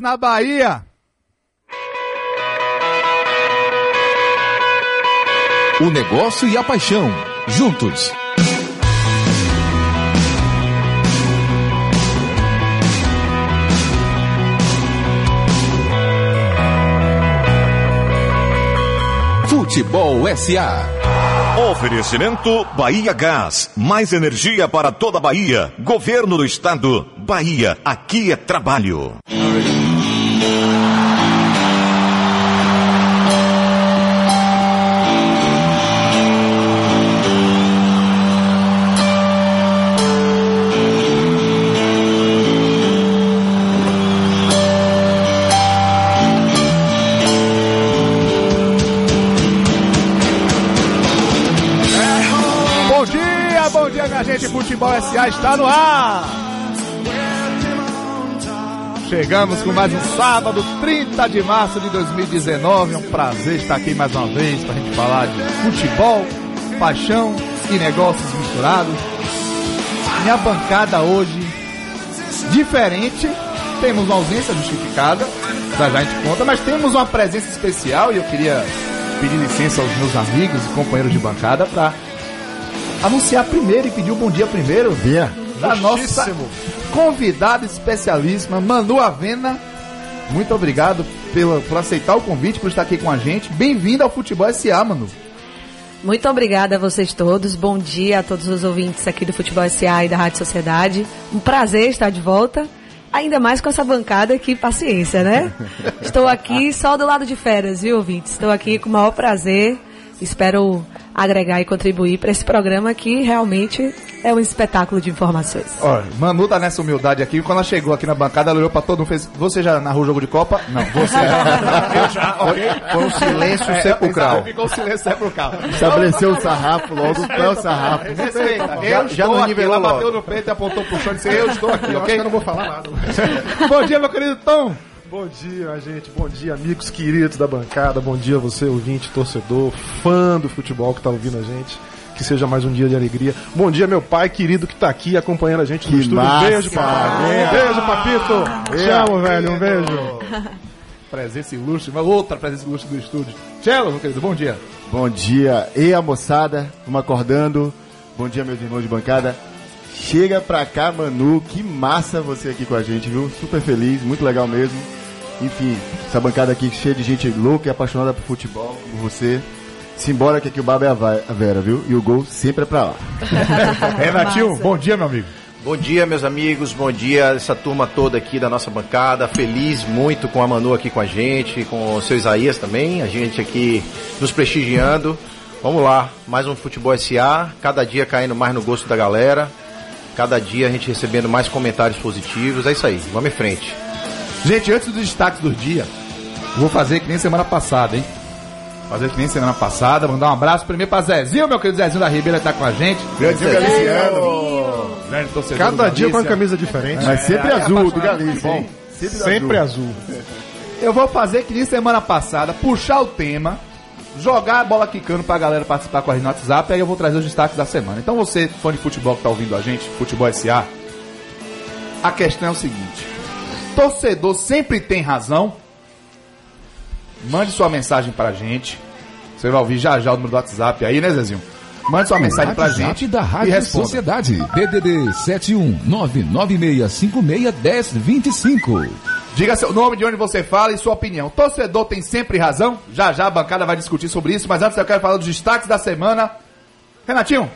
Na Bahia. O negócio e a paixão, juntos. Futebol S/A. Oferecimento Bahia Gás, mais energia para toda a Bahia. Governo do Estado, Bahia, aqui é trabalho. Futebol S/A está no ar. Chegamos com mais um sábado, 30 de março de 2019. É um prazer estar aqui mais uma vez para a gente falar de futebol, paixão e negócios misturados. Minha bancada hoje diferente. Temos uma ausência justificada, já a gente conta, mas temos uma presença especial e eu queria pedir licença aos meus amigos e companheiros de bancada para anunciar primeiro e pedir o bom dia primeiro da nossa convidada especialíssima, Manu Avena. Muito obrigado por aceitar o convite, por estar aqui com a gente. Bem-vinda ao Futebol S/A, Manu. Muito obrigada a vocês todos. Bom dia a todos os ouvintes aqui do Futebol S/A e da Rádio Sociedade. Um prazer estar de volta. Ainda mais com essa bancada aqui, paciência, né? Estou aqui só do lado de férias, viu, ouvintes? Estou aqui com o maior prazer. Espero agregar e contribuir para esse programa que realmente é um espetáculo de informações. Olha, Manu tá nessa humildade aqui. Quando ela chegou aqui na bancada, ela olhou para todo mundo e fez: você já narrou o jogo de Copa? Não, você eu já, ok? Foi um silêncio sepulcral. Ficou um silêncio sepulcral. Estabeleceu o sarrafo logo, foi o sarrafo. Eu já não nivelou. Ela bateu no peito e apontou pro chão e disse: eu estou aqui, ok? Eu não vou falar nada. Bom dia, meu querido Tom. Bom dia, gente. Bom dia, amigos queridos da bancada. Bom dia, você, ouvinte, torcedor, fã do futebol que está ouvindo a gente. Que seja mais um dia de alegria. Bom dia, meu pai querido que está aqui acompanhando a gente no estúdio. Beijo, papai. Beijo, papito. Te amo, velho. Um beijo. Presença ilustre, mas outra presença ilustre do estúdio. Tchelo, meu querido. Bom dia. Bom dia. E a moçada, estamos acordando. Bom dia, meus irmãos de bancada. Chega pra cá, Manu. Que massa você aqui com a gente, viu? Super feliz, muito legal mesmo. Enfim, essa bancada aqui cheia de gente louca e apaixonada por futebol, como você. Simbora que aqui o baba é a Vera, viu? E o gol sempre é pra lá. Renatinho, bom dia, meu amigo. Bom dia, meus amigos. Bom dia, essa turma toda aqui da nossa bancada. Feliz muito com a Manu aqui com a gente, com o seu Isaías também. A gente aqui nos prestigiando. Vamos lá, mais um Futebol S/A. Cada dia caindo mais no gosto da galera. Cada dia a gente recebendo mais comentários positivos. É isso aí, vamos em frente. Gente, antes dos destaques do dia, vou fazer que nem semana passada, hein? Mandar um abraço primeiro pra Zezinho, meu querido Zezinho da Ribeira, que tá com a gente. Grande Galiciano. Cada dia com uma camisa diferente. Mas sempre azul, do Galícia. Bom, sempre azul. Eu vou fazer que nem semana passada, puxar o tema, jogar a bola quicando pra galera participar com a gente no WhatsApp, aí eu vou trazer os destaques da semana. Então você, fã de futebol que tá ouvindo a gente, Futebol S/A, a questão é o seguinte: torcedor sempre tem razão? Mande sua mensagem pra gente. Você vai ouvir já já o número do WhatsApp aí, né, Zezinho? Mande sua mensagem pra gente da Rádio Sociedade. DDD 71996561025. Diga seu nome, de onde você fala e sua opinião. Torcedor tem sempre razão? Já já a bancada vai discutir sobre isso, mas antes eu quero falar dos destaques da semana. Renatinho,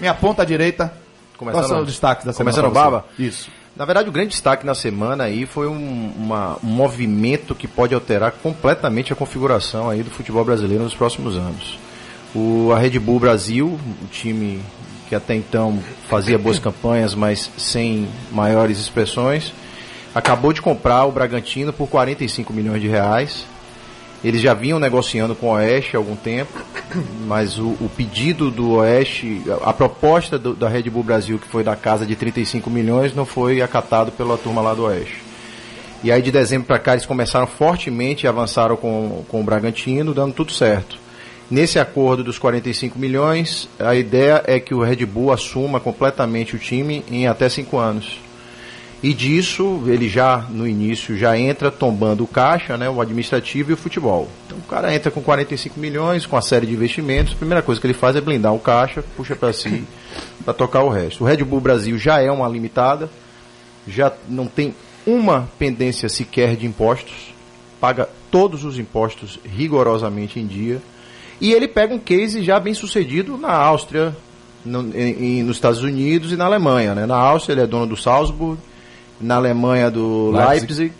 minha ponta direita. Quais são os destaques da semana? Começando o baba? Isso. Na verdade, o grande destaque na semana aí foi um movimento que pode alterar completamente a configuração aí do futebol brasileiro nos próximos anos. A Red Bull Brasil, um time que até então fazia boas campanhas, mas sem maiores expressões, acabou de comprar o Bragantino por 45 milhões de reais. Eles já vinham negociando com o Oeste há algum tempo, mas o pedido do Oeste, a proposta da Red Bull Brasil, que foi da casa de 35 milhões, não foi acatado pela turma lá do Oeste. E aí de dezembro para cá eles começaram fortemente e avançaram com o Bragantino, dando tudo certo. Nesse acordo dos 45 milhões, a ideia é que o Red Bull assuma completamente o time em até 5 anos. E disso, ele já, no início, já entra tombando o caixa, né, o administrativo e o futebol. Então o cara entra com 45 milhões, com a série de investimentos, a primeira coisa que ele faz é blindar o caixa, puxa para si, para tocar o resto. O Red Bull Brasil já é uma limitada, já não tem uma pendência sequer de impostos, paga todos os impostos rigorosamente em dia, e ele pega um case já bem sucedido na Áustria, nos Estados Unidos e na Alemanha, né? Na Áustria ele é dono do Salzburg, na Alemanha do Leipzig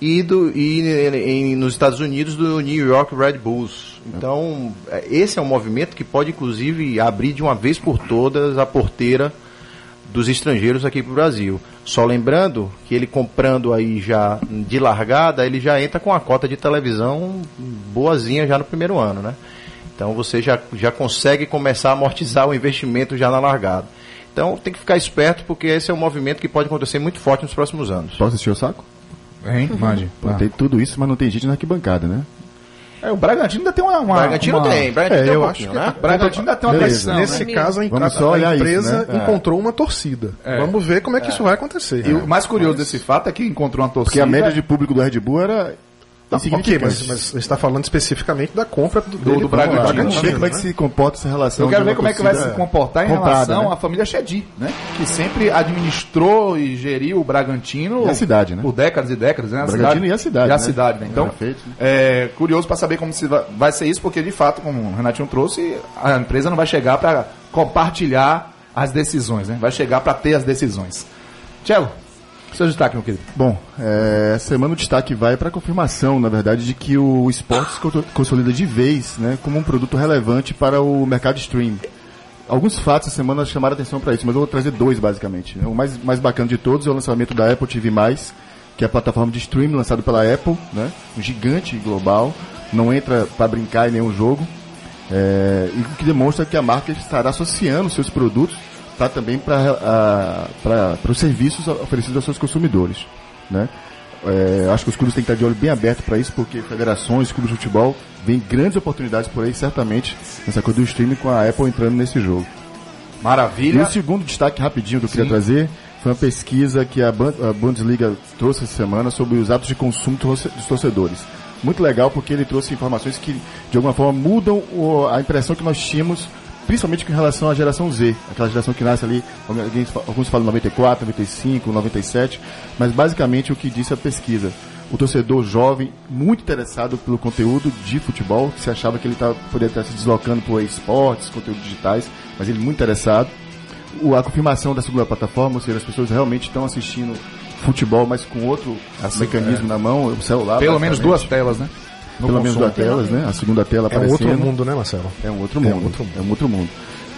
e nos Estados Unidos do New York Red Bulls. Então, esse é um movimento que pode, inclusive, abrir de uma vez por todas a porteira dos estrangeiros aqui para o Brasil. Só lembrando que ele comprando aí já de largada, ele já entra com a cota de televisão boazinha já no primeiro ano, né? Então, você já consegue começar a amortizar o investimento já na largada. Então tem que ficar esperto, porque esse é um movimento que pode acontecer muito forte nos próximos anos. Posso assistir o saco? Hein? Imagina. Tem tudo isso, mas não tem gente na arquibancada, né? É, o Bragantino ainda tem uma... Bragantino tem eu acho que né? O Bragantino ainda tem uma pressão. Nesse caso, a empresa isso, né? Encontrou uma torcida. É. Vamos ver como é que isso vai acontecer. E o mais curioso desse fato é que encontrou uma torcida... Porque a média de público do Red Bull era... Não, ok, mas você está falando especificamente da compra do Bragantino. Não sei como é que se comporta essa relação. Eu quero ver como é que vai se comportar em relação à família Chedi, né? Que sempre administrou e geriu o Bragantino cidade, né? Por décadas e décadas, né? Bragantino e a cidade, né? Então, é curioso para saber como vai ser isso, porque de fato, como o Renatinho trouxe, a empresa não vai chegar para compartilhar as decisões, né? Vai chegar para ter as decisões. Tchelo. Seu destaque, meu querido. Bom, essa semana o destaque vai para a confirmação, na verdade, de que o esporte se consolida de vez, né, como um produto relevante para o mercado stream. Alguns fatos essa semana chamaram atenção para isso, mas eu vou trazer dois, basicamente. O mais bacana de todos é o lançamento da Apple TV+, que é a plataforma de stream lançada pela Apple, né, um gigante global, não entra para brincar em nenhum jogo, e o que demonstra que a marca estará associando seus produtos também para os serviços oferecidos aos seus consumidores, né? Acho que os clubes têm que estar de olho bem aberto para isso, porque federações, clubes de futebol vêm grandes oportunidades por aí, certamente, nessa coisa do streaming com a Apple entrando nesse jogo. Maravilha! E o segundo destaque rapidinho que eu queria trazer foi uma pesquisa que a Bundesliga trouxe essa semana sobre os hábitos de consumo dos torcedores. Muito legal, porque ele trouxe informações que, de alguma forma, mudam a impressão que nós tínhamos, principalmente com relação à geração Z, aquela geração que nasce ali, alguns falam 94, 95, 97, mas basicamente o que disse a pesquisa. O torcedor jovem, muito interessado pelo conteúdo de futebol, que se achava que ele poderia estar se deslocando por esportes, conteúdos digitais, mas ele muito interessado. A confirmação da segunda plataforma, ou seja, as pessoas realmente estão assistindo futebol, mas com outro mecanismo na mão, o celular. Pelo menos duas telas, né? Pelo menos duas telas, né? A segunda tela aparecendo. É um outro mundo, né, Marcelo? É um outro mundo.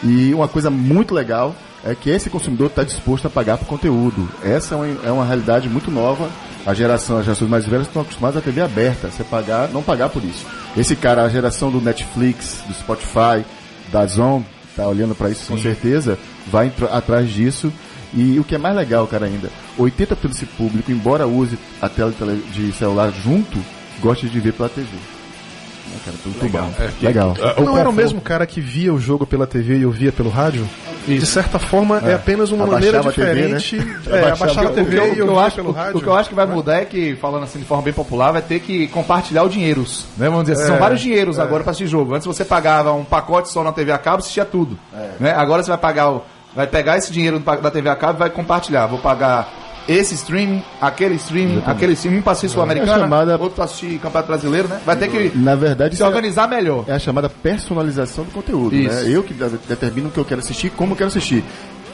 E uma coisa muito legal é que esse consumidor está disposto a pagar por conteúdo. Essa é uma realidade muito nova. As gerações mais velhas estão acostumadas à TV aberta. Você pagar, não pagar por isso. Esse cara, a geração do Netflix, do Spotify, da Zoom, está olhando para isso. Sim. Com certeza, vai atrás disso. E o que é mais legal, cara, ainda, 80% desse público, embora use a tela de celular junto, gosta de ver pela TV. Não, cara, tudo legal. Legal. Não era o mesmo cara que via o jogo pela TV e eu via pelo rádio? Isso. De certa forma, é apenas uma maneira diferente. Abaixar a TV e eu via pelo rádio. O que eu acho que vai mudar é que, falando assim de forma bem popular, vai ter que compartilhar os dinheiros. Né? Vamos dizer assim, são vários dinheiros agora para assistir jogo. Antes você pagava um pacote só na TV a cabo, assistia tudo. Né? Agora você vai pagar vai pegar esse dinheiro da TV a cabo e vai compartilhar. Vou pagar esse streaming, aquele streaming, exatamente, aquele streaming para assistir Sul-Americana, outro para assistir Campeonato Brasileiro, né? Vai ter que, na verdade, se organizar melhor. É a chamada personalização do conteúdo, isso, né? Eu que determino o que eu quero assistir, como eu quero assistir.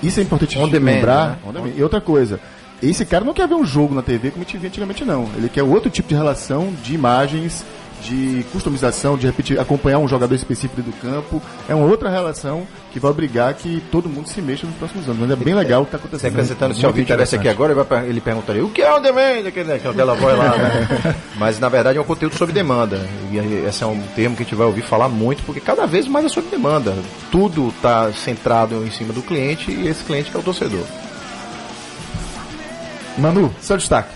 Isso é importante lembrar. Né? E outra coisa, esse cara não quer ver um jogo na TV como a gente via antigamente, não. Ele quer outro tipo de relação de imagens, de customização, de repetir, acompanhar um jogador específico do campo. É uma outra relação que vai obrigar que todo mundo se mexa nos próximos anos. Mas é bem legal o que está acontecendo. Você acrescentando, se alguém interessa aqui agora, ele perguntaria, o que é on demand? Aquela voz lá, né? Mas, na verdade, é um conteúdo sob demanda. E esse é um termo que a gente vai ouvir falar muito, porque cada vez mais é sob demanda. Tudo está centrado em cima do cliente, e esse cliente que é o torcedor. Manu, seu destaque.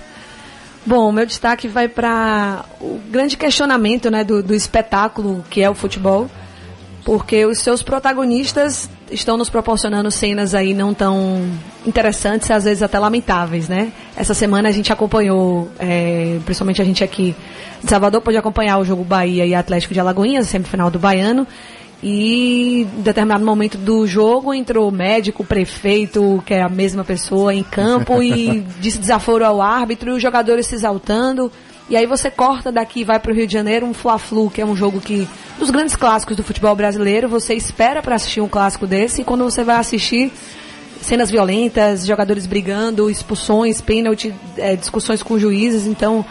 Bom, meu destaque vai para o grande questionamento, né, do espetáculo que é o futebol, porque os seus protagonistas estão nos proporcionando cenas aí não tão interessantes, às vezes até lamentáveis, né? Essa semana a gente acompanhou, principalmente a gente aqui de Salvador, pôde acompanhar o jogo Bahia e Atlético de Alagoinha, semifinal do Baiano, e em determinado momento do jogo entrou o médico, o prefeito, que é a mesma pessoa, em campo e disse desaforo ao árbitro, e os jogadores se exaltando. E aí você corta daqui e vai para o Rio de Janeiro, um Fla-Flu, que é um jogo que, dos grandes clássicos do futebol brasileiro, você espera para assistir um clássico desse, e quando você vai assistir, cenas violentas, jogadores brigando, expulsões, pênalti, discussões com juízes. Então,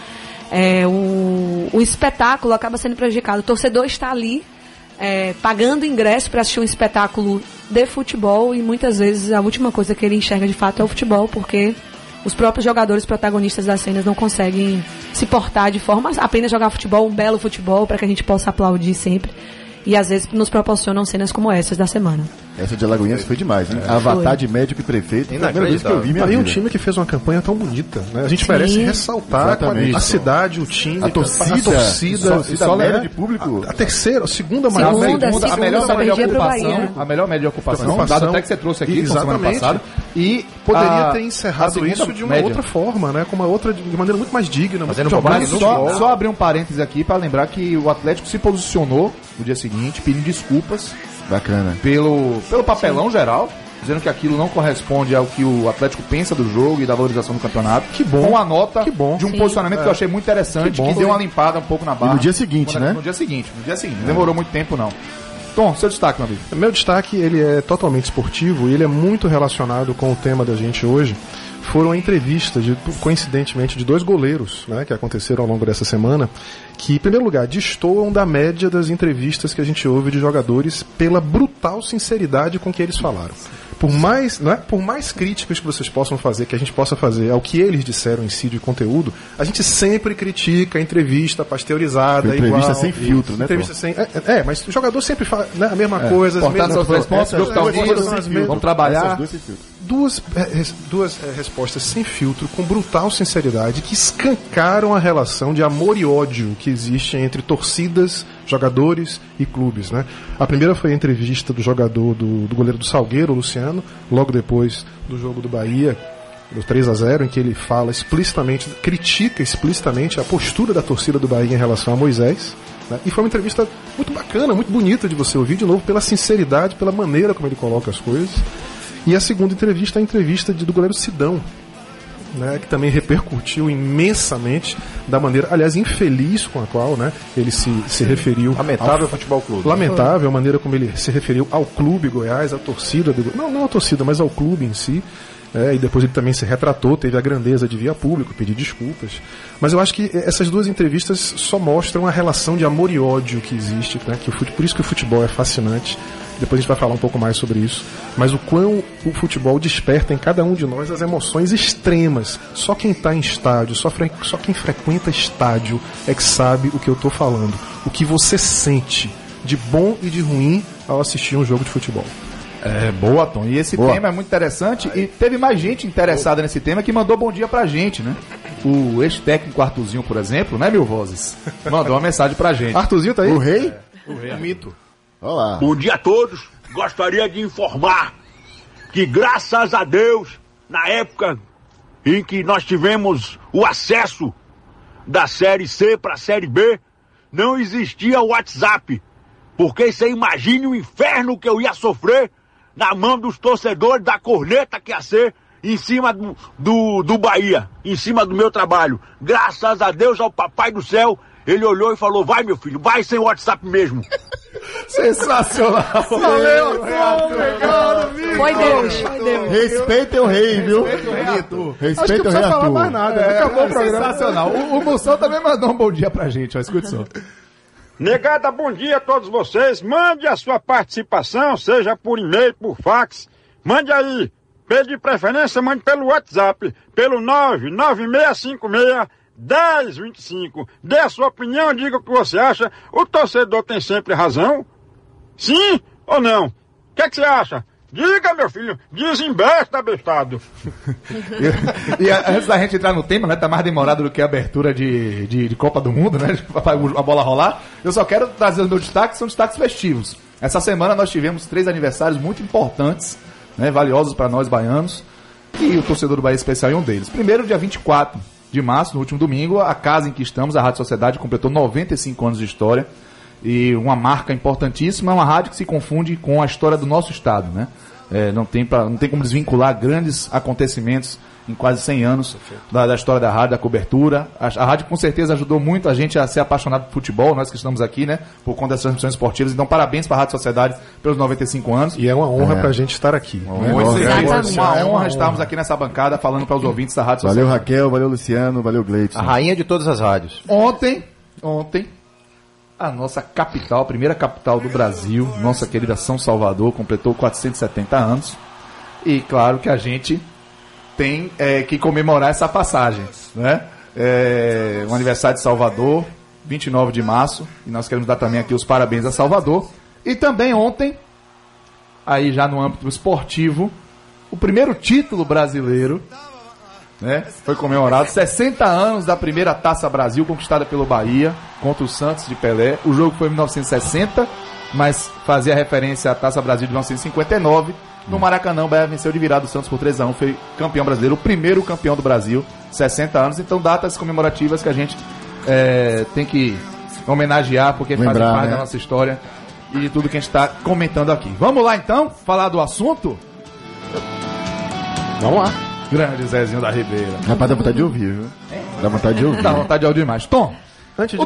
o espetáculo acaba sendo prejudicado. O torcedor está ali, pagando ingresso para assistir um espetáculo de futebol, e muitas vezes a última coisa que ele enxerga de fato é o futebol, porque os próprios jogadores protagonistas das cenas não conseguem se portar de forma apenas jogar futebol, um belo futebol, para que a gente possa aplaudir sempre. E às vezes nos proporcionam cenas como essas da semana. Essa de Alagoinhas foi demais, né? Avatar de médico e prefeito, a primeira vez que eu vi minha vida. Um time que fez uma campanha tão bonita, né? A gente merece ressaltar a cidade, o time, a torcida só leva de público. A terceira, a segunda maior, a melhor ocupação, um dado até que você trouxe aqui na semana passada. E poderia ter encerrado isso de uma outra forma, né? Com uma outra, de maneira muito mais digna, muito jogada. Só abrir um parênteses aqui para lembrar que o Atlético se posicionou no dia seguinte, pedindo desculpas. Bacana. Pelo papelão, sim, geral, dizendo que aquilo não corresponde ao que o Atlético pensa do jogo e da valorização do campeonato. Que bom. Com a nota de um, sim, posicionamento que eu achei muito interessante, que deu uma limpada um pouco na barra. E no dia seguinte, né? No dia seguinte. Não demorou muito tempo, não. Tom, seu destaque, meu amigo. Meu destaque, ele é totalmente esportivo e ele é muito relacionado com o tema da gente hoje. Foram entrevistas, coincidentemente, de dois goleiros, né, que aconteceram ao longo dessa semana, que, em primeiro lugar, destoam da média das entrevistas que a gente ouve de jogadores pela brutal sinceridade com que eles falaram. Por mais críticas que vocês possam fazer, que a gente possa fazer ao que eles disseram em si de conteúdo, a gente sempre critica a entrevista pasteurizada, entrevista sem filtro, né? Entrevista sem... mas o jogador sempre fala, né, a mesma coisa. Cortar suas respostas, vamos trabalhar. Duas respostas sem filtro, com brutal sinceridade, que escancaram a relação de amor e ódio que existe entre torcidas, jogadores e clubes, né? A primeira foi a entrevista do jogador, do goleiro do Salgueiro, Luciano, logo depois do jogo do Bahia, do 3-0, em que ele fala explicitamente, critica explicitamente a postura da torcida do Bahia em relação a Moisés, né? E foi uma entrevista muito bacana, muito bonita de você ouvir, de novo, pela sinceridade, pela maneira como ele coloca as coisas. E a segunda entrevista é a entrevista do goleiro Sidão, né, que também repercutiu imensamente da maneira, aliás, infeliz com a qual, né, ele se referiu. Lamentável ao futebol clube. Lamentável a maneira como ele se referiu ao clube Goiás, à torcida do Goiás. Não à torcida, mas ao clube em si. E depois ele também se retratou, teve a grandeza de vir a público, pedir desculpas. Mas eu acho que essas duas entrevistas só mostram a relação de amor e ódio que existe, né, por isso que o futebol é fascinante. Depois a gente vai falar um pouco mais sobre isso. Mas o quão o futebol desperta em cada um de nós as emoções extremas. Só quem está em estádio, só quem frequenta estádio é que sabe o que eu estou falando. O que você sente de bom e de ruim ao assistir um jogo de futebol. Boa, Tom. E esse tema é muito interessante. E teve mais gente interessada nesse tema que mandou bom dia pra gente, né? O ex-técnico Arthurzinho, por exemplo, né, Mil Vozes? Mandou uma mensagem pra gente. Arthurzinho tá aí? O rei? O rei é mito. Olá. Bom dia a todos, gostaria de informar que graças a Deus, na época em que nós tivemos o acesso da Série C para a Série B, não existia o WhatsApp, porque você imagine o inferno que eu ia sofrer na mão dos torcedores, da corneta que ia ser em cima do Bahia, em cima do meu trabalho. Graças a Deus, ao Papai do Céu, ele olhou e falou, vai meu filho, vai sem WhatsApp mesmo. Sensacional! Valeu, obrigado, Vitor! Foi Deus! Respeitem o rei, viu? Respeitem o rei, Arthur! Não precisa falar mais nada, acabou o programa. Sensacional! O Moção também mandou um bom dia pra gente, ó, escute só. Negada, bom dia a todos vocês, mande a sua participação, seja por e-mail, por fax, mande aí, de preferência, mande pelo WhatsApp, pelo 99656. 10:25, dê a sua opinião, diga o que você acha. O torcedor tem sempre razão? Sim ou não? O que é que você acha? Diga, meu filho, desembesta, bestado. E antes da gente entrar no tema, né, tá mais demorado do que a abertura de Copa do Mundo, né, a bola rolar, eu só quero trazer os meus destaques, são destaques festivos. Essa semana nós tivemos 3 aniversários muito importantes, né, valiosos para nós baianos, e o torcedor do Bahia especial é um deles. Primeiro, dia 24 de março, no último domingo, a casa em que estamos, a Rádio Sociedade, completou 95 anos de história, e uma marca importantíssima, uma rádio que se confunde com a história do nosso estado, né? Não tem como desvincular grandes acontecimentos em quase 100 anos da história da rádio, da cobertura. A rádio com certeza ajudou muito a gente a ser apaixonado por futebol, nós que estamos aqui, né, por conta das transmissões esportivas. Então parabéns para a Rádio Sociedade pelos 95 anos. E é uma honra para a gente estar aqui. Uma honra estarmos aqui nessa bancada falando para os ouvintes da Rádio Sociedade. Valeu Raquel, valeu Luciano, valeu Gleitson. A rainha de todas as rádios. Ontem, a nossa capital, a primeira capital do Brasil, nossa querida São Salvador, completou 470 anos. E claro que a gente tem que comemorar essa passagem, né? O aniversário de Salvador, 29 de março. E nós queremos dar também aqui os parabéns a Salvador. E também ontem, aí já no âmbito esportivo, o primeiro título brasileiro, né, foi comemorado, 60 anos da primeira Taça Brasil conquistada pelo Bahia contra o Santos de Pelé. O jogo foi em 1960, mas fazia referência à Taça Brasil de 1959. No Maracanã, o Bahia venceu de virada o Santos por 3-1, foi campeão brasileiro, o primeiro campeão do Brasil, 60 anos. Então datas comemorativas que a gente tem que homenagear, porque fazem parte, né, da nossa história e tudo que a gente está comentando aqui. Vamos lá então, falar do assunto? Vamos lá. Grande Zezinho da Ribeira. Rapaz, dá vontade de ouvir, viu? Dá vontade de ouvir. Dá vontade de ouvir mais. Tom, antes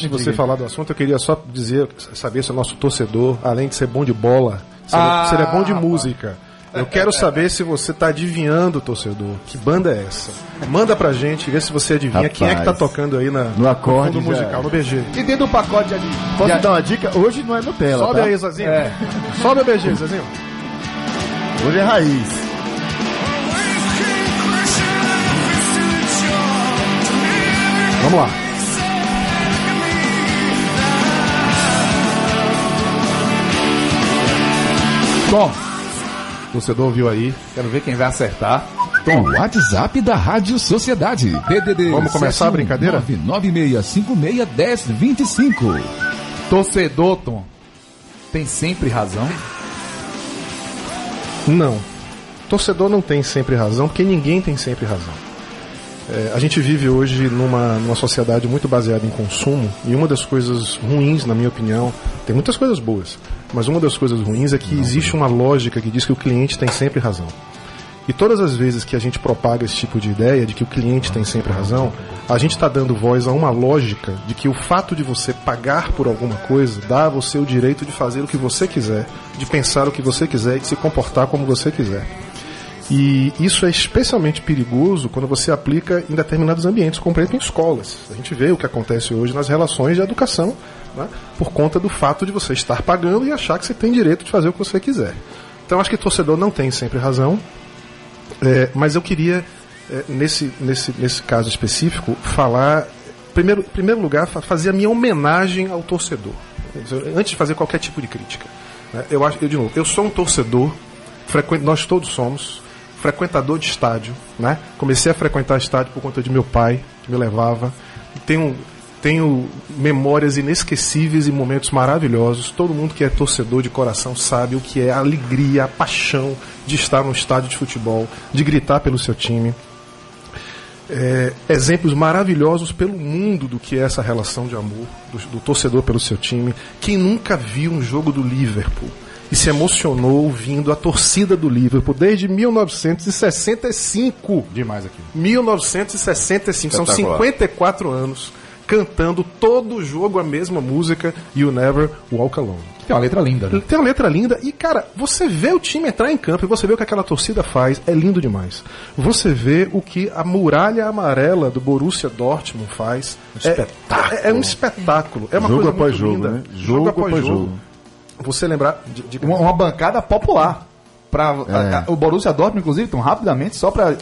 de você falar do assunto, eu queria só dizer, saber se o nosso torcedor, além de ser bom de bola, seria bom de música. Eu quero saber se você está adivinhando, torcedor, que banda é essa. Manda pra gente, vê se você adivinha, rapaz, quem é que tá tocando aí no acorde, no fundo musical, no BG. E dentro do pacote de adivinha. Posso dar uma dica? Hoje não é Nutella. Sobe, tá? Aí, Zezinho. Sobe o BG, Zezinho. Hoje é raiz. Vamos lá. Tom, o torcedor ouviu aí, quero ver quem vai acertar. Tom, WhatsApp da Rádio Sociedade, DDD. Vamos começar a brincadeira? 996561025. Torcedor, Tom, tem sempre razão? Não. Torcedor não tem sempre razão, porque ninguém tem sempre razão. A gente vive hoje numa sociedade muito baseada em consumo, e uma das coisas ruins, na minha opinião, tem muitas coisas boas, mas uma das coisas ruins é que existe uma lógica que diz que o cliente tem sempre razão. E todas as vezes que a gente propaga esse tipo de ideia de que o cliente tem sempre razão, a gente está dando voz a uma lógica de que o fato de você pagar por alguma coisa dá a você o direito de fazer o que você quiser, de pensar o que você quiser e de se comportar como você quiser. E isso é especialmente perigoso quando você aplica em determinados ambientes, como por exemplo em escolas. A gente vê o que acontece hoje nas relações de educação, né, por conta do fato de você estar pagando e achar que você tem direito de fazer o que você quiser. Então acho que o torcedor não tem sempre razão, mas eu queria, nesse caso específico, falar, em primeiro lugar, fazer a minha homenagem ao torcedor, antes de fazer qualquer tipo de crítica. Eu sou um torcedor, nós todos somos, frequentador de estádio, né? Comecei a frequentar estádio por conta de meu pai, que me levava. Tenho memórias inesquecíveis e momentos maravilhosos. Todo mundo que é torcedor de coração sabe o que é a alegria, a paixão de estar no estádio de futebol, de gritar pelo seu time. Exemplos maravilhosos pelo mundo do que é essa relação de amor do torcedor pelo seu time. Quem nunca viu um jogo do Liverpool e se emocionou ouvindo a torcida do Liverpool desde 1965. Demais aqui. 1965, são 54 anos, cantando todo jogo a mesma música, You Never Walk Alone. Tem uma letra linda, né? Tem uma letra linda e, cara, você vê o time entrar em campo e você vê o que aquela torcida faz, é lindo demais. Você vê o que a muralha amarela do Borussia Dortmund faz. Espetáculo. É um espetáculo. É uma jogo coisa após muito jogo, linda. Né? Jogo após jogo. Você lembrar de uma bancada popular. O Borussia Dortmund, inclusive, então, rapidamente, só para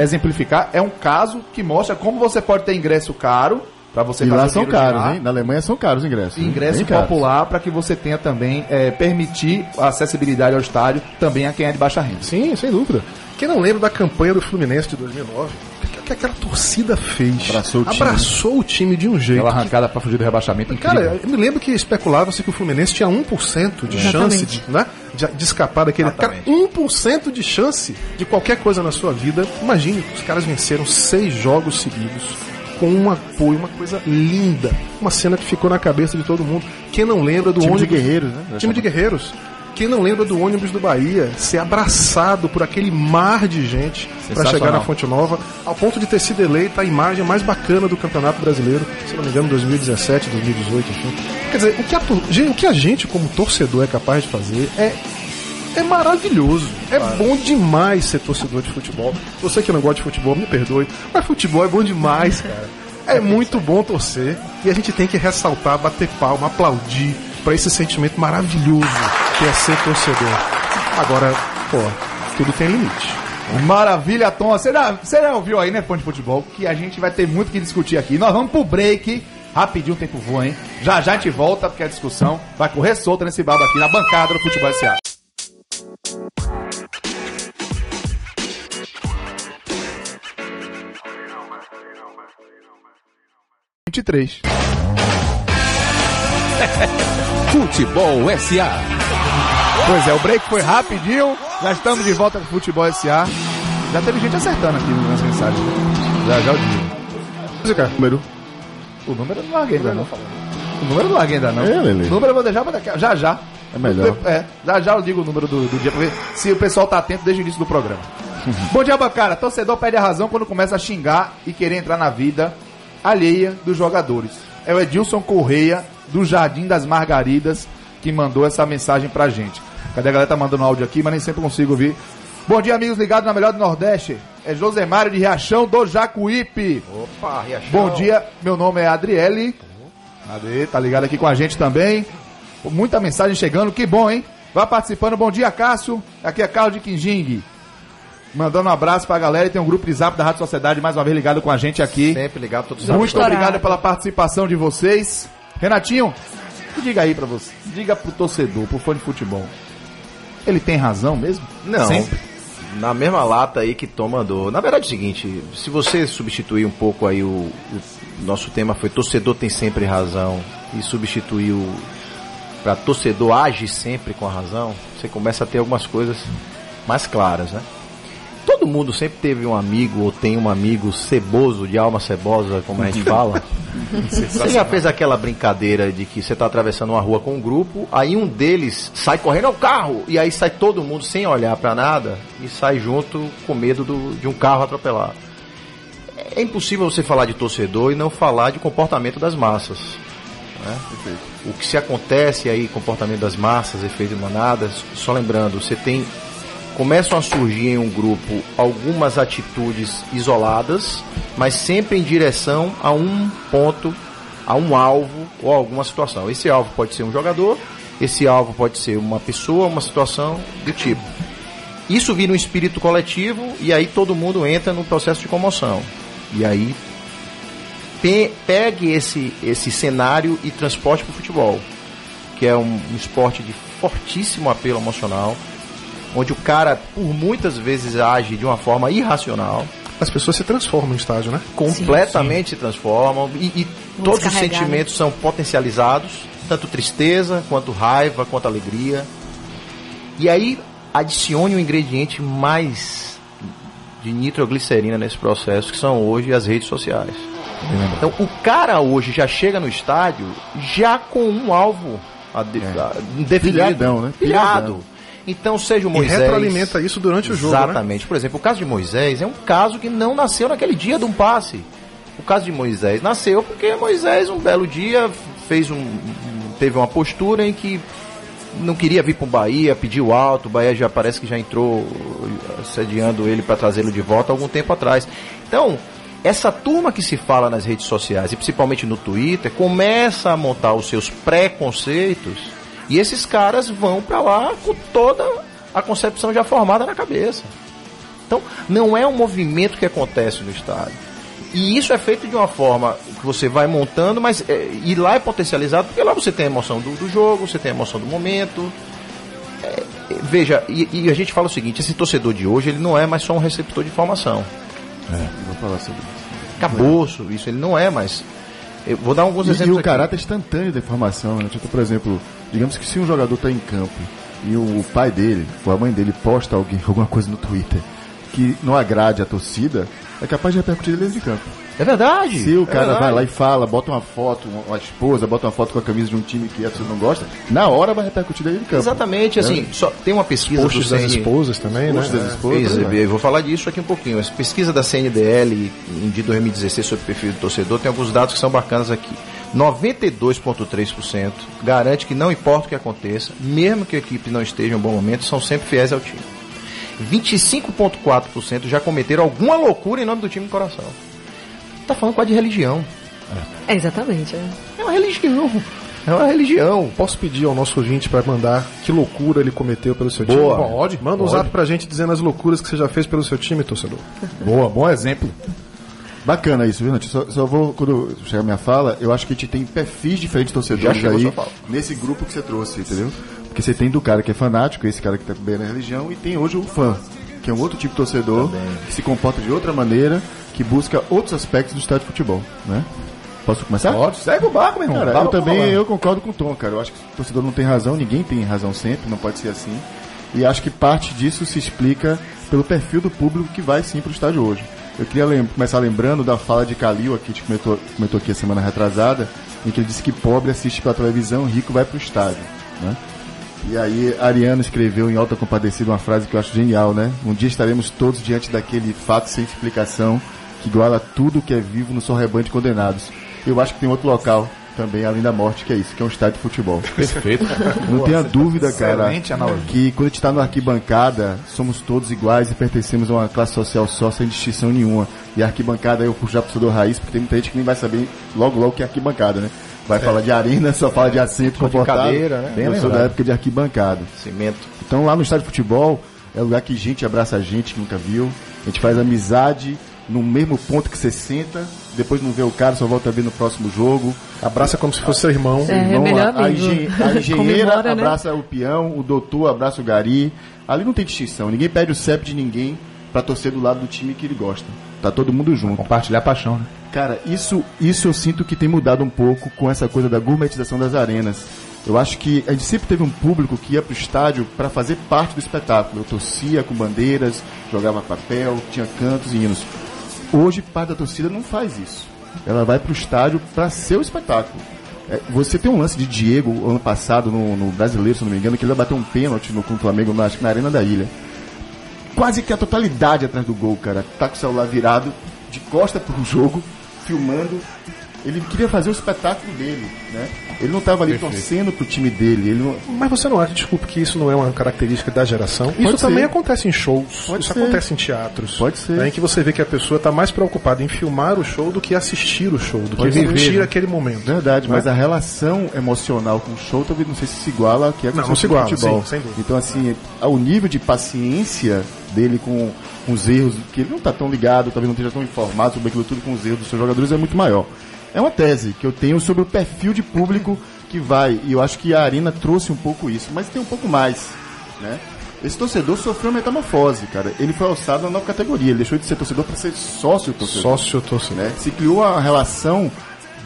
exemplificar, é um caso que mostra como você pode ter ingresso caro para você. E lá são caros, hein? Na Alemanha são caros os ingressos. Ingresso popular para que você tenha também permitir a acessibilidade ao estádio também a quem é de baixa renda. Sim, sem dúvida. Quem não lembra da campanha do Fluminense de 2009? que aquela torcida fez. Abraçou o time. Abraçou o time de um jeito. Aquela arrancada para fugir do rebaixamento. Cara, eu me lembro que especulava-se que o Fluminense tinha 1% de chance de, né, de escapar daquele... Cara, 1% de chance de qualquer coisa na sua vida. Imagine, os caras venceram 6 jogos seguidos. Com um apoio, uma coisa linda. Uma cena que ficou na cabeça de todo mundo. Quem não lembra do time ônibus... de guerreiros, né? Time de guerreiros. Quem não lembra do ônibus do Bahia ser abraçado por aquele mar de gente para chegar na Fonte Nova, ao ponto de ter sido eleita a imagem mais bacana do Campeonato Brasileiro, se não me engano, 2017, 2018, enfim. Quer dizer, o que a gente como torcedor é capaz de fazer é maravilhoso. É bom demais ser torcedor de futebol. Você que não gosta de futebol, me perdoe, mas futebol é bom demais, cara. É muito bom torcer. E a gente tem que ressaltar, bater palma, aplaudir pra esse sentimento maravilhoso que é ser torcedor. Agora, pô, tudo tem limite. Maravilha, Tom. Você já ouviu aí, né, fã de futebol, que a gente vai ter muito que discutir aqui. Nós vamos pro break. Rapidinho, o tempo voa, hein? Já a gente volta, porque a discussão vai correr solta nesse baba aqui, na bancada do Futebol S/A. Futebol S/A. Pois é, o break foi rapidinho. Já estamos de volta com o Futebol S/A. Já teve gente acertando aqui nas mensagens. Já o digo. O número eu não larguei ainda não. O número eu vou deixar pra daqui. Já. É melhor. Já eu digo o número do dia pra ver se o pessoal tá atento desde o início do programa. Bom dia, bancada. Torcedor perde a razão quando começa a xingar e querer entrar na vida alheia dos jogadores. É o Edilson Correia, do Jardim das Margaridas, que mandou essa mensagem pra gente. Cadê a galera? Tá mandando áudio aqui, mas nem sempre consigo ouvir. Bom dia, amigos ligados na melhor do Nordeste. É Josemário de Riachão do Jacuípe. Opa, Riachão. Bom dia, meu nome é Adriele. Cadê? Tá ligado aqui com a gente também. Muita mensagem chegando, que bom, hein? Vai participando. Bom dia, Cássio. Aqui é Carlos de Quinjingue. Mandando um abraço pra galera, e tem um grupo de zap da Rádio Sociedade, mais uma vez ligado com a gente aqui. Sempre ligado, todos os amigos. Muito obrigado pela participação de vocês. Renatinho, diga aí pra você. Diga pro torcedor, pro fã de futebol. Ele tem razão mesmo? Não. Sempre. Na mesma lata aí que Tom mandou. Na verdade é o seguinte, se você substituir um pouco aí o nosso tema foi torcedor tem sempre razão, e substituiu pra torcedor age sempre com a razão, você começa a ter algumas coisas mais claras, né? Todo mundo sempre teve um amigo, ou tem um amigo ceboso, de alma cebosa, como a gente fala. Você já fez aquela brincadeira de que você está atravessando uma rua com um grupo, aí um deles sai correndo ao carro, e aí sai todo mundo sem olhar para nada, e sai junto com medo de um carro atropelar. É impossível você falar de torcedor e não falar de comportamento das massas, né? O que se acontece aí, comportamento das massas, efeito de manadas, só lembrando, você tem... Começam a surgir em um grupo algumas atitudes isoladas, mas sempre em direção a um ponto, a um alvo ou a alguma situação. Esse alvo pode ser um jogador, esse alvo pode ser uma pessoa, uma situação do tipo. Isso vira um espírito coletivo e aí todo mundo entra no processo de comoção. E aí pegue esse cenário e transporte para o futebol, que é um esporte de fortíssimo apelo emocional, onde o cara, por muitas vezes, age de uma forma irracional. As pessoas se transformam em estágio, né? Completamente se transformam. E todos os sentimentos são potencializados. Tanto tristeza, quanto raiva, quanto alegria. E aí, adicione um ingrediente mais de nitroglicerina nesse processo, que são hoje as redes sociais. Então, o cara hoje já chega no estádio já com um alvo definido. Pilhadão, né? Pilhado. Então, seja o Moisés... E retroalimenta isso durante o jogo, exatamente. Né? Por exemplo, o caso de Moisés é um caso que não nasceu naquele dia de um passe. O caso de Moisés nasceu porque Moisés, um belo dia, teve uma postura em que não queria vir para o Bahia, pediu alto, o Bahia já parece que já entrou assediando ele para trazê-lo de volta algum tempo atrás. Então, essa turma que se fala nas redes sociais, e principalmente no Twitter, começa a montar os seus preconceitos. E esses caras vão pra lá com toda a concepção já formada na cabeça. Então, não é um movimento que acontece no estádio. E isso é feito de uma forma que você vai montando, mas e lá é potencializado, porque lá você tem a emoção do jogo, você tem a emoção do momento. Veja, e a gente fala o seguinte, esse torcedor de hoje, ele não é mais só um receptor de informação. falar sobre isso. Acabou sobre isso, ele não é mais. Eu vou dar alguns exemplos. E o caráter instantâneo da informação, né? Tipo, por exemplo, digamos que se um jogador está em campo e o pai dele ou a mãe dele posta alguma coisa no Twitter que não agrade a torcida, é capaz de repercutir dentro de campo. É verdade. Se o cara vai lá e fala, bota uma foto, uma esposa, bota uma foto com a camisa de um time que a pessoa não gosta, na hora vai repercutir dentro de campo. Exatamente, assim, só tem uma pesquisa do CNDL. Das esposas também, né? Das esposas, eu vou falar disso aqui um pouquinho. Essa pesquisa da CNDL de 2016 sobre o perfil do torcedor tem alguns dados que são bacanas aqui. 92,3% garante que não importa o que aconteça, mesmo que a equipe não esteja em um bom momento, são sempre fiéis ao time. 25,4% já cometeram alguma loucura em nome do time do coração. Tá falando quase de religião. É, exatamente. É uma religião. É uma religião. Posso pedir ao nosso ouvinte para mandar que loucura ele cometeu pelo seu time? Pode. Manda um zap pra gente dizendo as loucuras que você já fez pelo seu time, torcedor. Boa, bom exemplo. Bacana isso, viu, Nath? Só vou, quando chegar a minha fala, eu acho que a gente tem perfis diferentes de torcedores aí nesse grupo que você trouxe, entendeu? Porque você tem do cara que é fanático, esse cara que tá bem na religião, e tem hoje o fã, que é um outro tipo de torcedor, que se comporta de outra maneira, que busca outros aspectos do estádio de futebol, né? Posso começar? Pode, segue o barco, meu irmão. Eu também eu concordo com o Tom, cara. Eu acho que o torcedor não tem razão, ninguém tem razão sempre, não pode ser assim. E acho que parte disso se explica pelo perfil do público que vai sim pro estádio hoje. Eu queria começar lembrando da fala de Calil, aqui, que comentou aqui a semana retrasada, em que ele disse que pobre assiste pela televisão, rico vai pro estádio, né? E aí Ariano escreveu em Alta Compadecida uma frase que eu acho genial, né? Um dia estaremos todos diante daquele fato sem explicação que iguala tudo que é vivo no seu rebanho de condenados. Eu acho que tem outro local também, além da morte, que é isso, que é um estádio de futebol. Perfeito. Não tenha dúvida, cara, que quando a gente está na arquibancada, somos todos iguais e pertencemos a uma classe social só, sem distinção nenhuma. E a arquibancada, eu puxo já pro torcedor raiz, porque tem muita gente que nem vai saber logo o que é arquibancada, né? Vai falar de arena, só fala de assento, confortável. De cadeira, né? Eu sou da época de arquibancada. Cimento. Então lá no estádio de futebol, é lugar que gente abraça a gente que nunca viu, a gente faz amizade no mesmo ponto que você senta, depois não vê o cara, só volta a ver no próximo jogo. Abraça como se fosse seu irmão. A engenheira abraça o peão, o doutor abraça o gari. Ali não tem distinção, ninguém pede o CEP de ninguém pra torcer do lado do time que ele gosta. Tá todo mundo junto. Compartilhar a paixão, né? Cara, isso eu sinto que tem mudado um pouco com essa coisa da gourmetização das arenas. Eu acho que a gente sempre teve um público que ia pro estádio para fazer parte do espetáculo. Eu torcia com bandeiras, jogava papel, tinha cantos e hinos. Hoje, parte da torcida não faz isso. Ela vai pro estádio para ser o espetáculo. Você tem um lance de Diego, ano passado, no Brasileiro, se não me engano, que ele bateu um pênalti contra o Flamengo, acho que na Arena da Ilha. Quase que a totalidade atrás do gol, cara. Tá com o celular virado, de costa pro jogo, filmando. Ele queria fazer o espetáculo dele, né? Ele não estava ali torcendo pro time dele. Mas você não acha, desculpe, que isso não é uma característica da geração? Isso também acontece em shows, isso acontece em teatros. Pode ser. Né, em que você vê que a pessoa está mais preocupada em filmar o show do que assistir o show, do que sentir aquele momento. Verdade, mas a relação emocional com o show talvez não sei se iguala a que é com o futebol. Sim, sem dúvida. Então, assim, o nível de paciência dele com os erros, que ele não está tão ligado, talvez não esteja tão informado sobre aquilo tudo com os erros dos seus jogadores, é muito maior. É uma tese que eu tenho sobre o perfil de público que vai, e eu acho que a Arena trouxe um pouco isso, mas tem um pouco mais, né? Esse torcedor sofreu uma metamorfose, cara. Ele foi alçado na nova categoria, ele deixou de ser torcedor para ser sócio-torcedor. Sócio-torcedor. Né? Se criou uma relação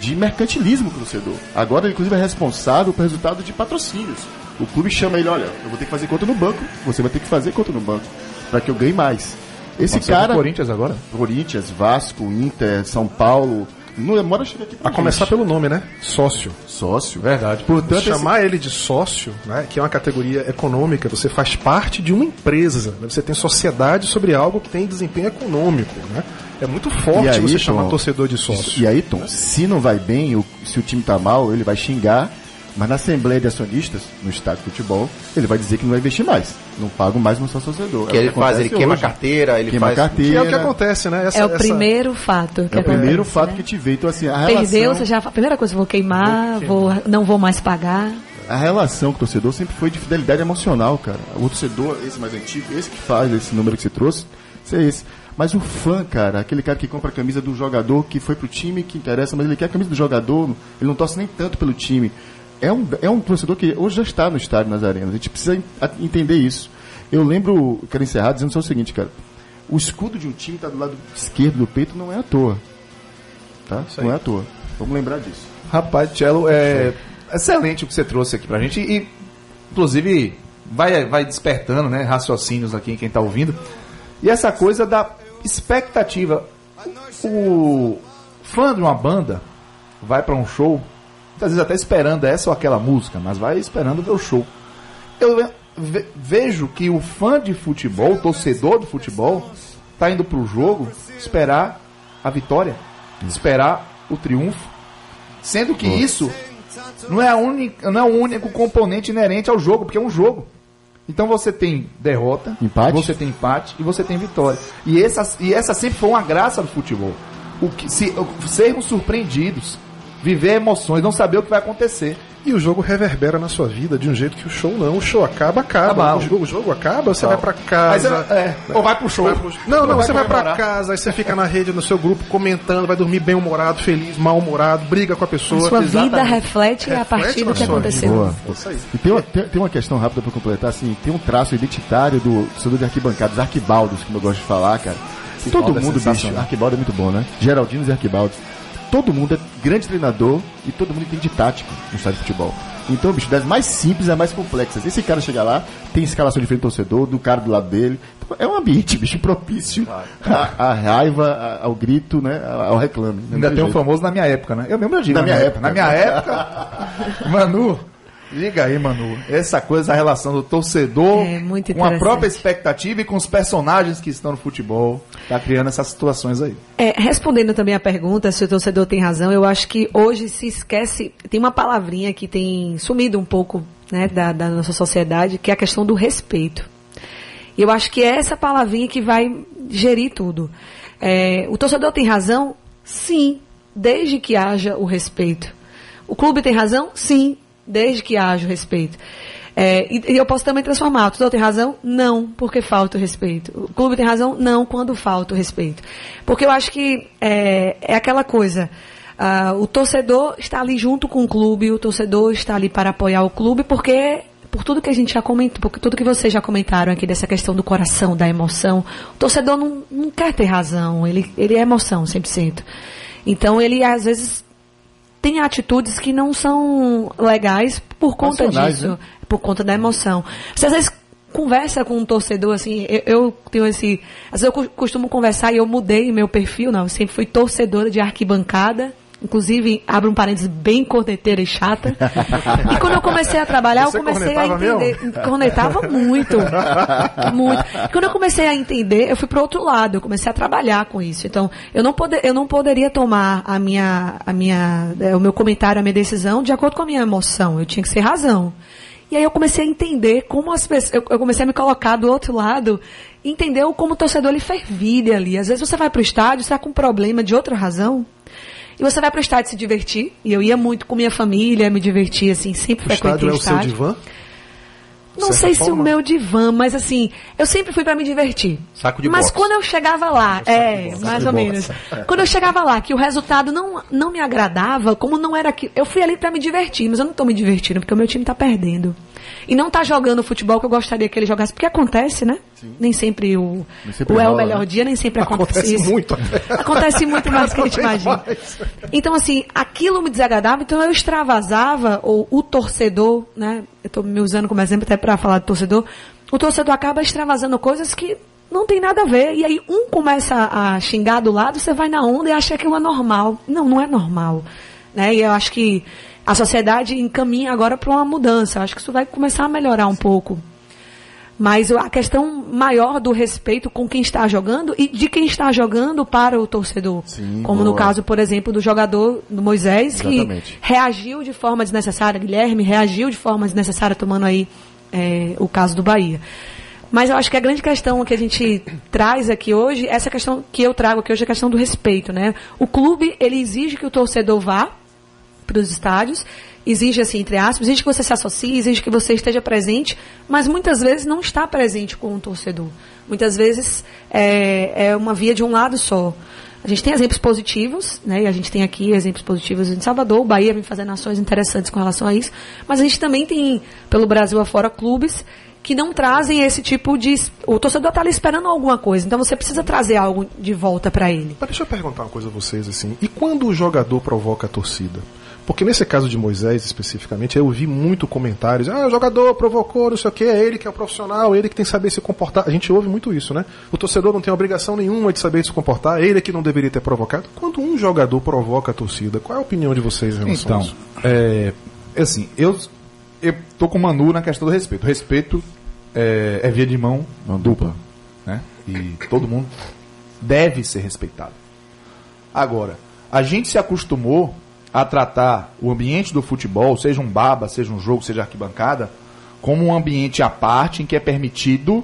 de mercantilismo com o torcedor. Agora ele, inclusive, é responsável pelo resultado de patrocínios. O clube chama ele, olha, eu vou ter que fazer conta no banco, você vai ter que fazer conta no banco, para que eu ganhe mais. Esse cara... Corinthians agora? Corinthians, Vasco, Inter, São Paulo... Não demora chegar aqui pra a gente. Começar pelo nome, né? Sócio. Sócio. Verdade. Portanto, chamar ele de sócio, né, que é uma categoria econômica, você faz parte de uma empresa, né? Você tem sociedade sobre algo que tem desempenho econômico, né? É muito forte aí, você chamar torcedor de sócio. E aí, Tom, se não vai bem, se o time tá mal, ele vai xingar, mas na Assembleia de Acionistas, no estádio de futebol, ele vai dizer que não vai investir mais. Não pago mais no seu torcedor. Que ele faz, ele queima a carteira, ele faz... Que é o que acontece, né? É o primeiro fato que acontece. É o primeiro fato que te vê. Então, assim, a relação... Perdeu, você já... Primeira coisa, vou queimar, não vou mais pagar. A relação com o torcedor sempre foi de fidelidade emocional, cara. O torcedor, esse mais antigo, esse que faz esse número que você trouxe, esse é esse. Mas o fã, cara, aquele cara que compra a camisa do jogador que foi pro time que interessa, mas ele quer a camisa do jogador, ele não torce nem tanto pelo time. É um torcedor que hoje já está no estádio, nas arenas. A gente precisa entender isso. Eu lembro, quero encerrar dizendo só o seguinte, cara. O escudo de um time está do lado esquerdo do peito, não é à toa. Tá? Não é à toa. Vamos lembrar disso. Rapaz, Tchelo, é excelente o que você trouxe aqui pra gente. E, inclusive, vai despertando, né, raciocínios aqui em quem tá ouvindo. E essa coisa da expectativa. O fã de uma banda vai pra um show, muitas vezes até esperando essa ou aquela música, mas vai esperando ver o show. Eu vejo que o fã de futebol, o torcedor de futebol, tá indo pro jogo esperar a vitória, esperar o triunfo, sendo que isso não é o único componente inerente ao jogo, porque é um jogo. Então você tem derrota, empate. Você tem empate e você tem vitória. E essa sempre foi uma graça do futebol. Sermos surpreendidos, viver emoções, não saber o que vai acontecer. E o jogo reverbera na sua vida de um jeito que o show não. O show acaba. O jogo acaba, você vai pra casa. Ou vai pro show. Não, você vai pra casa, aí você fica na rede, no seu grupo, comentando, vai dormir bem-humorado, feliz, mal-humorado, briga com a pessoa. A sua vida reflete a partir do que aconteceu. Boa. E tem uma questão rápida pra completar, assim, tem um traço identitário do torcedor de arquibancadas, arquibaldos, como eu gosto de falar, cara. Todo mundo, bicho, arquibaldo é muito bom, né? Geraldinos e arquibaldos. Todo mundo é grande treinador e todo mundo entende tático no estádio de futebol. Então, bicho, das mais simples às mais complexas. Esse cara chega lá, tem escalação de frente ao torcedor, do cara do lado dele. Então, é um ambiente, bicho, propício à raiva, ao grito, né, ao reclame. Ainda tem um famoso na minha época, né? Eu mesmo já digo. Na minha época, Manu, diga aí, Manu, essa coisa, a relação do torcedor com a própria expectativa e com os personagens que estão no futebol, tá criando essas situações aí. Respondendo também a pergunta, se o torcedor tem razão, eu acho que hoje se esquece, tem uma palavrinha que tem sumido um pouco, né, da nossa sociedade, que é a questão do respeito. E eu acho que é essa palavrinha que vai gerir tudo. O torcedor tem razão? Sim, desde que haja o respeito. O clube tem razão? Sim, desde que haja o respeito. E eu posso também transformar. O torcedor tem razão? Não, porque falta o respeito. O clube tem razão? Não, quando falta o respeito. Porque eu acho que é aquela coisa. O torcedor está ali junto com o clube, o torcedor está ali para apoiar o clube, porque por tudo que a gente já comentou, por tudo que vocês já comentaram aqui dessa questão do coração, da emoção, o torcedor não quer ter razão, ele é emoção, 100%. Então ele, às vezes, tem atitudes que não são legais por conta disso, né? Por conta da emoção. Você às vezes conversa com um torcedor, assim, eu tenho esse... Às vezes eu costumo conversar e eu mudei meu perfil, não, eu sempre fui torcedora de arquibancada, inclusive, abro um parênteses, bem corneteira e chata. E quando eu comecei a trabalhar, você eu comecei a entender... Mesmo? Cornetava muito. E quando eu comecei a entender, eu fui para o outro lado, eu comecei a trabalhar com isso. Então, eu não poderia tomar o meu comentário, a minha decisão, de acordo com a minha emoção. Eu tinha que ser razão. E aí eu comecei a entender como as pessoas... Eu comecei a me colocar do outro lado, entender como o torcedor ele fervilha ali. Às vezes você vai para o estádio, você está com um problema de outra razão, e você vai pro estádio se divertir. E eu ia muito com minha família, me divertir, assim, sempre frequentei o estádio. O estádio é o seu divã? Não sei se o meu divã, mas assim, eu sempre fui pra me divertir. Saco de bola. Mas quando eu chegava lá, mais ou menos. Quando eu chegava lá, que o resultado não me agradava, como não era aquilo. Eu fui ali pra me divertir, mas eu não tô me divertindo, porque o meu time tá perdendo. E não tá jogando o futebol que eu gostaria que ele jogasse, porque acontece, né? Sim. Nem sempre é o melhor, né? Dia, nem sempre acontece isso. Muito. Acontece muito mais do que a gente imagina. Mais. Então, assim, aquilo me desagradava, então eu extravasava, ou o torcedor, né? Eu tô me usando como exemplo até para falar do torcedor. O torcedor acaba extravasando coisas que não tem nada a ver. E aí um começa a xingar do lado, você vai na onda e acha que é normal. Não é normal. Né? E eu acho que a sociedade encaminha agora para uma mudança. Eu acho que isso vai começar a melhorar um pouco. Mas a questão maior do respeito com quem está jogando e de quem está jogando para o torcedor. Sim, como boa. No caso, por exemplo, do jogador do Moisés, exatamente, que reagiu de forma desnecessária. Guilherme reagiu de forma desnecessária, tomando aí o caso do Bahia. Mas eu acho que a grande questão que a gente traz aqui hoje, essa questão que eu trago aqui hoje, é a questão do respeito, né? O clube, ele exige que o torcedor vá para os estádios, exige, assim, entre aspas, exige que você se associe, exige que você esteja presente, mas muitas vezes não está presente com o torcedor. Muitas vezes é uma via de um lado só. A gente tem exemplos positivos, né, e a gente tem aqui exemplos positivos em Salvador, o Bahia vem fazendo ações interessantes com relação a isso, mas a gente também tem, pelo Brasil afora, clubes que não trazem esse tipo de... O torcedor está ali esperando alguma coisa, então você precisa trazer algo de volta para ele. Mas deixa eu perguntar uma coisa a vocês, assim, e quando o jogador provoca a torcida? Porque nesse caso de Moisés, especificamente, eu vi muito comentários, ah, o jogador provocou, não sei o que, é ele que é o profissional, ele que tem que saber se comportar. A gente ouve muito isso, né? O torcedor não tem obrigação nenhuma de saber se comportar, ele é que não deveria ter provocado. Quando um jogador provoca a torcida, qual é a opinião de vocês em relação a isso? Então, assim, eu tô com o Manu na questão do respeito. O respeito é via de mão dupla, né? E todo mundo deve ser respeitado. Agora, a gente se acostumou a tratar o ambiente do futebol, seja um baba, seja um jogo, seja arquibancada, como um ambiente à parte em que é permitido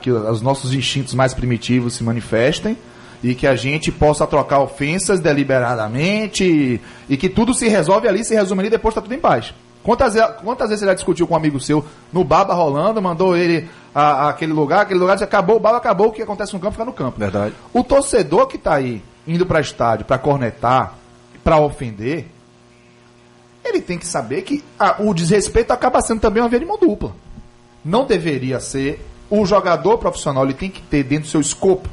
que os nossos instintos mais primitivos se manifestem e que a gente possa trocar ofensas deliberadamente e que tudo se resolve ali, se resume ali, depois está tudo em paz. Quantas vezes você já discutiu com um amigo seu no baba rolando, mandou ele aquele lugar, disse, acabou o baba, acabou, o que acontece no campo fica no campo. Verdade. O torcedor que está aí indo para estádio, para cornetar, para ofender, ele tem que saber que o desrespeito acaba sendo também uma via de mão dupla. Não deveria ser. O jogador profissional, ele tem que ter dentro do seu escopo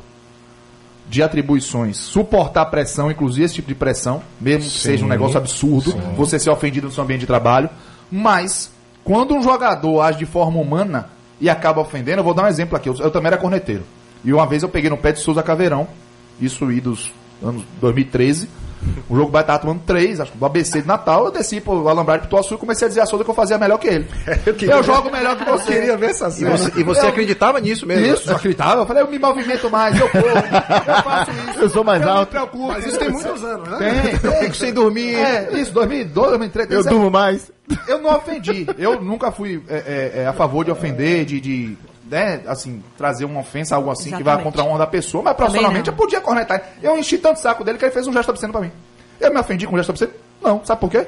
de atribuições, suportar pressão, inclusive esse tipo de pressão, mesmo que seja um negócio absurdo, você ser ofendido no seu ambiente de trabalho. Mas quando um jogador age de forma humana e acaba ofendendo, eu vou dar um exemplo aqui, eu também era corneteiro, e uma vez eu peguei no pé de Souza Caveirão, isso aí dos anos 2013. O jogo vai estar tomando 3, acho que do ABC de Natal. Eu desci pro Alambrado, pro Tuaçu, e comecei a dizer a Souza que eu fazia melhor que ele. Eu jogo melhor que você. Eu queria ver essa cena. E você acreditava nisso mesmo? Isso, eu acreditava. Eu falei, eu me movimento mais, eu corro, eu faço isso. Eu sou mais alto. Eu me preocupo. Mas isso tem muitos anos, né? Tem. Eu fico sem dormir. É, isso, 2012, 2013. Eu durmo mais. Eu não ofendi. Eu nunca fui a favor de ofender, de né, assim, trazer uma ofensa, algo assim. Exatamente. Que vai contra a honra da pessoa, mas profissionalmente eu podia cornetar. Eu enchi tanto o saco dele que ele fez um gesto obsceno pra mim. Eu me ofendi com um gesto obsceno? Não, sabe por quê?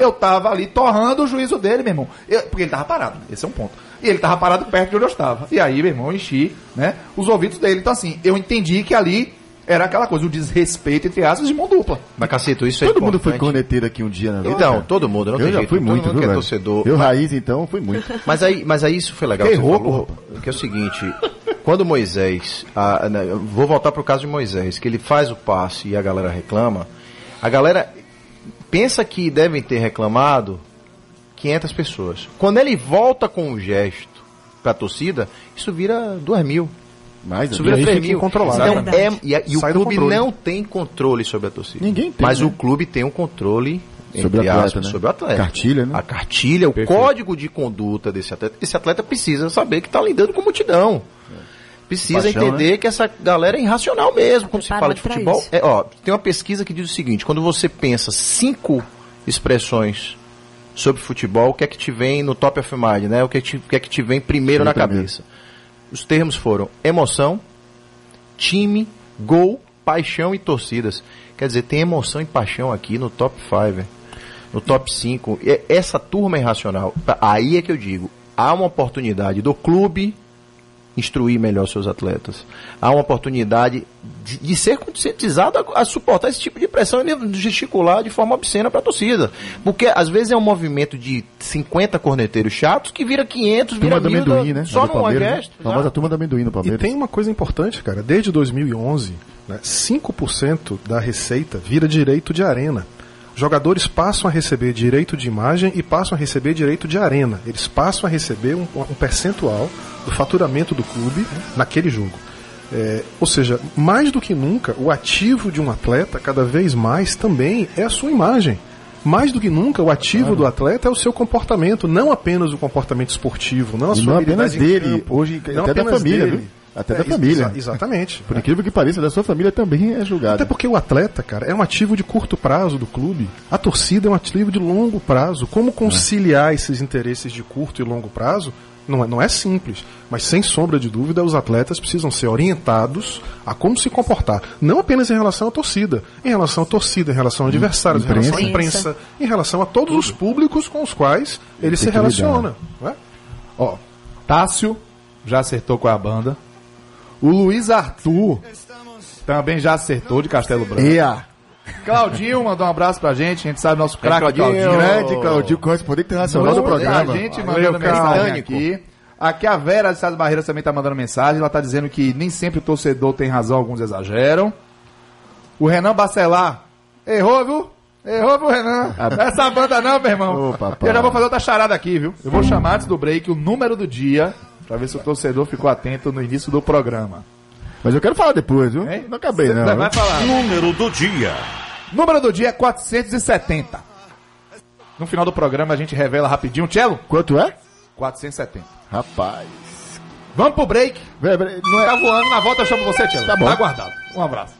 Eu tava ali torrando o juízo dele, meu irmão. Porque ele tava parado, né? Esse é um ponto. E ele tava parado perto de onde eu estava. E aí, meu irmão, eu enchi, né, os ouvidos dele. Então, assim, eu entendi que ali era aquela coisa, o desrespeito, entre aspas, de mão dupla. Mas, Cacito, isso é todo importante. Todo mundo foi corneteiro aqui um dia, né? Então, todo mundo. Não, eu já fui muito, viu, velho? Torcedor. Eu, raiz, então, fui muito. Mas aí isso foi legal. Errou, que é o seguinte, quando Moisés... vou voltar pro caso de Moisés, que ele faz o passe e a galera reclama. A galera pensa que devem ter reclamado 500 pessoas. Quando ele volta com o gesto pra torcida, isso vira 2.000. Mas sobre a gente controlar. Então, e o clube não tem controle sobre a torcida. Ninguém tem. Mas, né, o clube tem um controle sobre o atleta, né? Sobre o atleta. Cartilha, né? A cartilha, o código de conduta desse atleta. Esse atleta precisa saber que está lidando com multidão. Precisa entender, né, que essa galera é irracional mesmo. Quando se fala de futebol, tem uma pesquisa que diz o seguinte: quando você pensa 5 expressões sobre futebol, o que é que te vem no top of mind, né? O que é que te vem primeiro na cabeça? Os termos foram emoção, time, gol, paixão e torcidas. Quer dizer, tem emoção e paixão aqui no top 5, no top 5. Essa turma é irracional. Aí é que eu digo, há uma oportunidade do clube instruir melhor seus atletas. Há uma oportunidade de ser conscientizado a suportar esse tipo de pressão e gesticular de forma obscena para a torcida. Porque às vezes é um movimento de 50 corneteiros chatos que vira 500, turma vira 1.000. Né? Só no gesto. Mas a turma da amendoim no Palmeiras. E tem uma coisa importante, cara. Desde 2011, né, 5% da receita vira direito de arena. Jogadores passam a receber direito de imagem e passam a receber direito de arena. Eles passam a receber um percentual do faturamento do clube naquele jogo. Ou seja, mais do que nunca, o ativo de um atleta, cada vez mais, também é a sua imagem. Mais do que nunca, o ativo do atleta é o seu comportamento, não apenas o comportamento esportivo, não a sua habilidade em campo, hoje, não até apenas da família, dele. Viu? Até da família. Exatamente. Por incrível que pareça, da sua família também é julgada. Até porque o atleta, cara, é um ativo de curto prazo do clube. A torcida é um ativo de longo prazo. Como conciliar esses interesses de curto e longo prazo não é simples. Mas, sem sombra de dúvida, os atletas precisam ser orientados a como se comportar. Não apenas em relação à torcida. Em relação à torcida, em relação a adversários, em relação à imprensa, em relação a todos os públicos com os quais ele se relaciona. Ó, Tássio já acertou com a banda. O Luiz Arthur também já acertou, de Castelo Branco. Claudinho mandou um abraço pra gente. A gente sabe nosso craque Claudinho. Grande Claudinho, correspondente internacional do programa. A gente mandou mensagem aqui. Aqui a Vera de Sá de Barreiras também tá mandando mensagem. Ela tá dizendo que nem sempre o torcedor tem razão, alguns exageram. O Renan Bacelar errou, viu? Errou pro Renan. Essa banda não, meu irmão. Opa, eu já vou fazer outra charada aqui, viu? Eu vou chamar antes do break o número do dia, pra ver se o torcedor ficou atento no início do programa. Mas eu quero falar depois, viu? Hein? Não acabei, você não. Vai falar. Número do dia. Número do dia é 470. No final do programa a gente revela rapidinho. Tchelo? Quanto é? 470. Rapaz. Vamos pro break. Não é... Tá voando, na volta eu chamo você, Tchelo. Tá bom. Tá aguardado. Um abraço.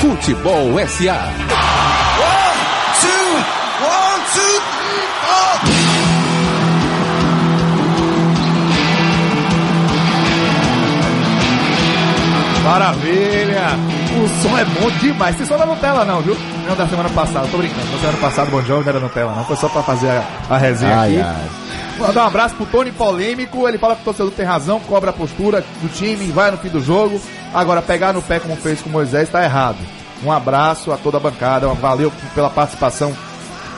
Futebol S.A. 1, 2, 3, 4. Maravilha! O som é bom demais. Você só na Nutella não, viu? Não da semana passada, tô brincando. Na semana passada, Bom João, não era Nutella não. Foi só pra fazer a resenha aqui. Mandar um abraço pro Tony Polêmico. Ele fala que o torcedor tem razão, cobra a postura do time, vai no fim do jogo. Agora, pegar no pé como fez com o Moisés tá errado. Um abraço a toda a bancada, valeu pela participação.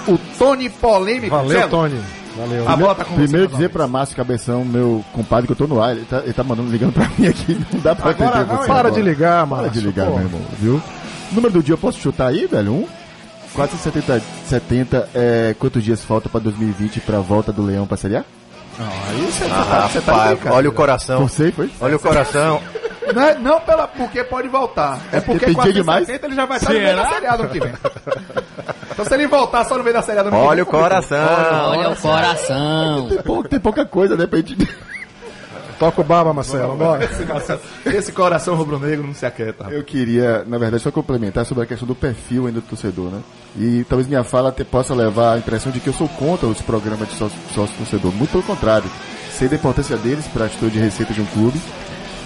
O Tony Polêmico. Valeu, Tony. Valeu. A bola tá com primeiro você, dizer pra Márcio Cabeção, meu compadre, que eu tô no ar, ele tá mandando, ligando pra mim aqui, não dá pra agora, atender não, você. Para de ligar, Márcio. Para de ligar, pô. Meu irmão, viu? Número do dia, eu posso chutar aí, velho? 470, quantos dias falta pra 2020 pra volta do Leão pra Série A? Não, aí você tá brincando. Olha o coração. Você foi? Olha o coração. Não pela porque pode voltar. É porque 470 ele já vai estar no meio da Série A do ano que vem. Então se ele voltar só no meio da Série A do ano que vem... Olha o coração. Olha o coração. Tem pouca coisa, né, pra gente... Toca o baba, Marcelo. Bora. Esse coração rubro-negro não se aquieta. Eu queria, na verdade, só complementar sobre a questão do perfil ainda do torcedor, né? E talvez minha fala até possa levar a impressão de que eu sou contra os programas de sócio-torcedor. Muito pelo contrário. Sei da importância deles para a estrutura de receita de um clube.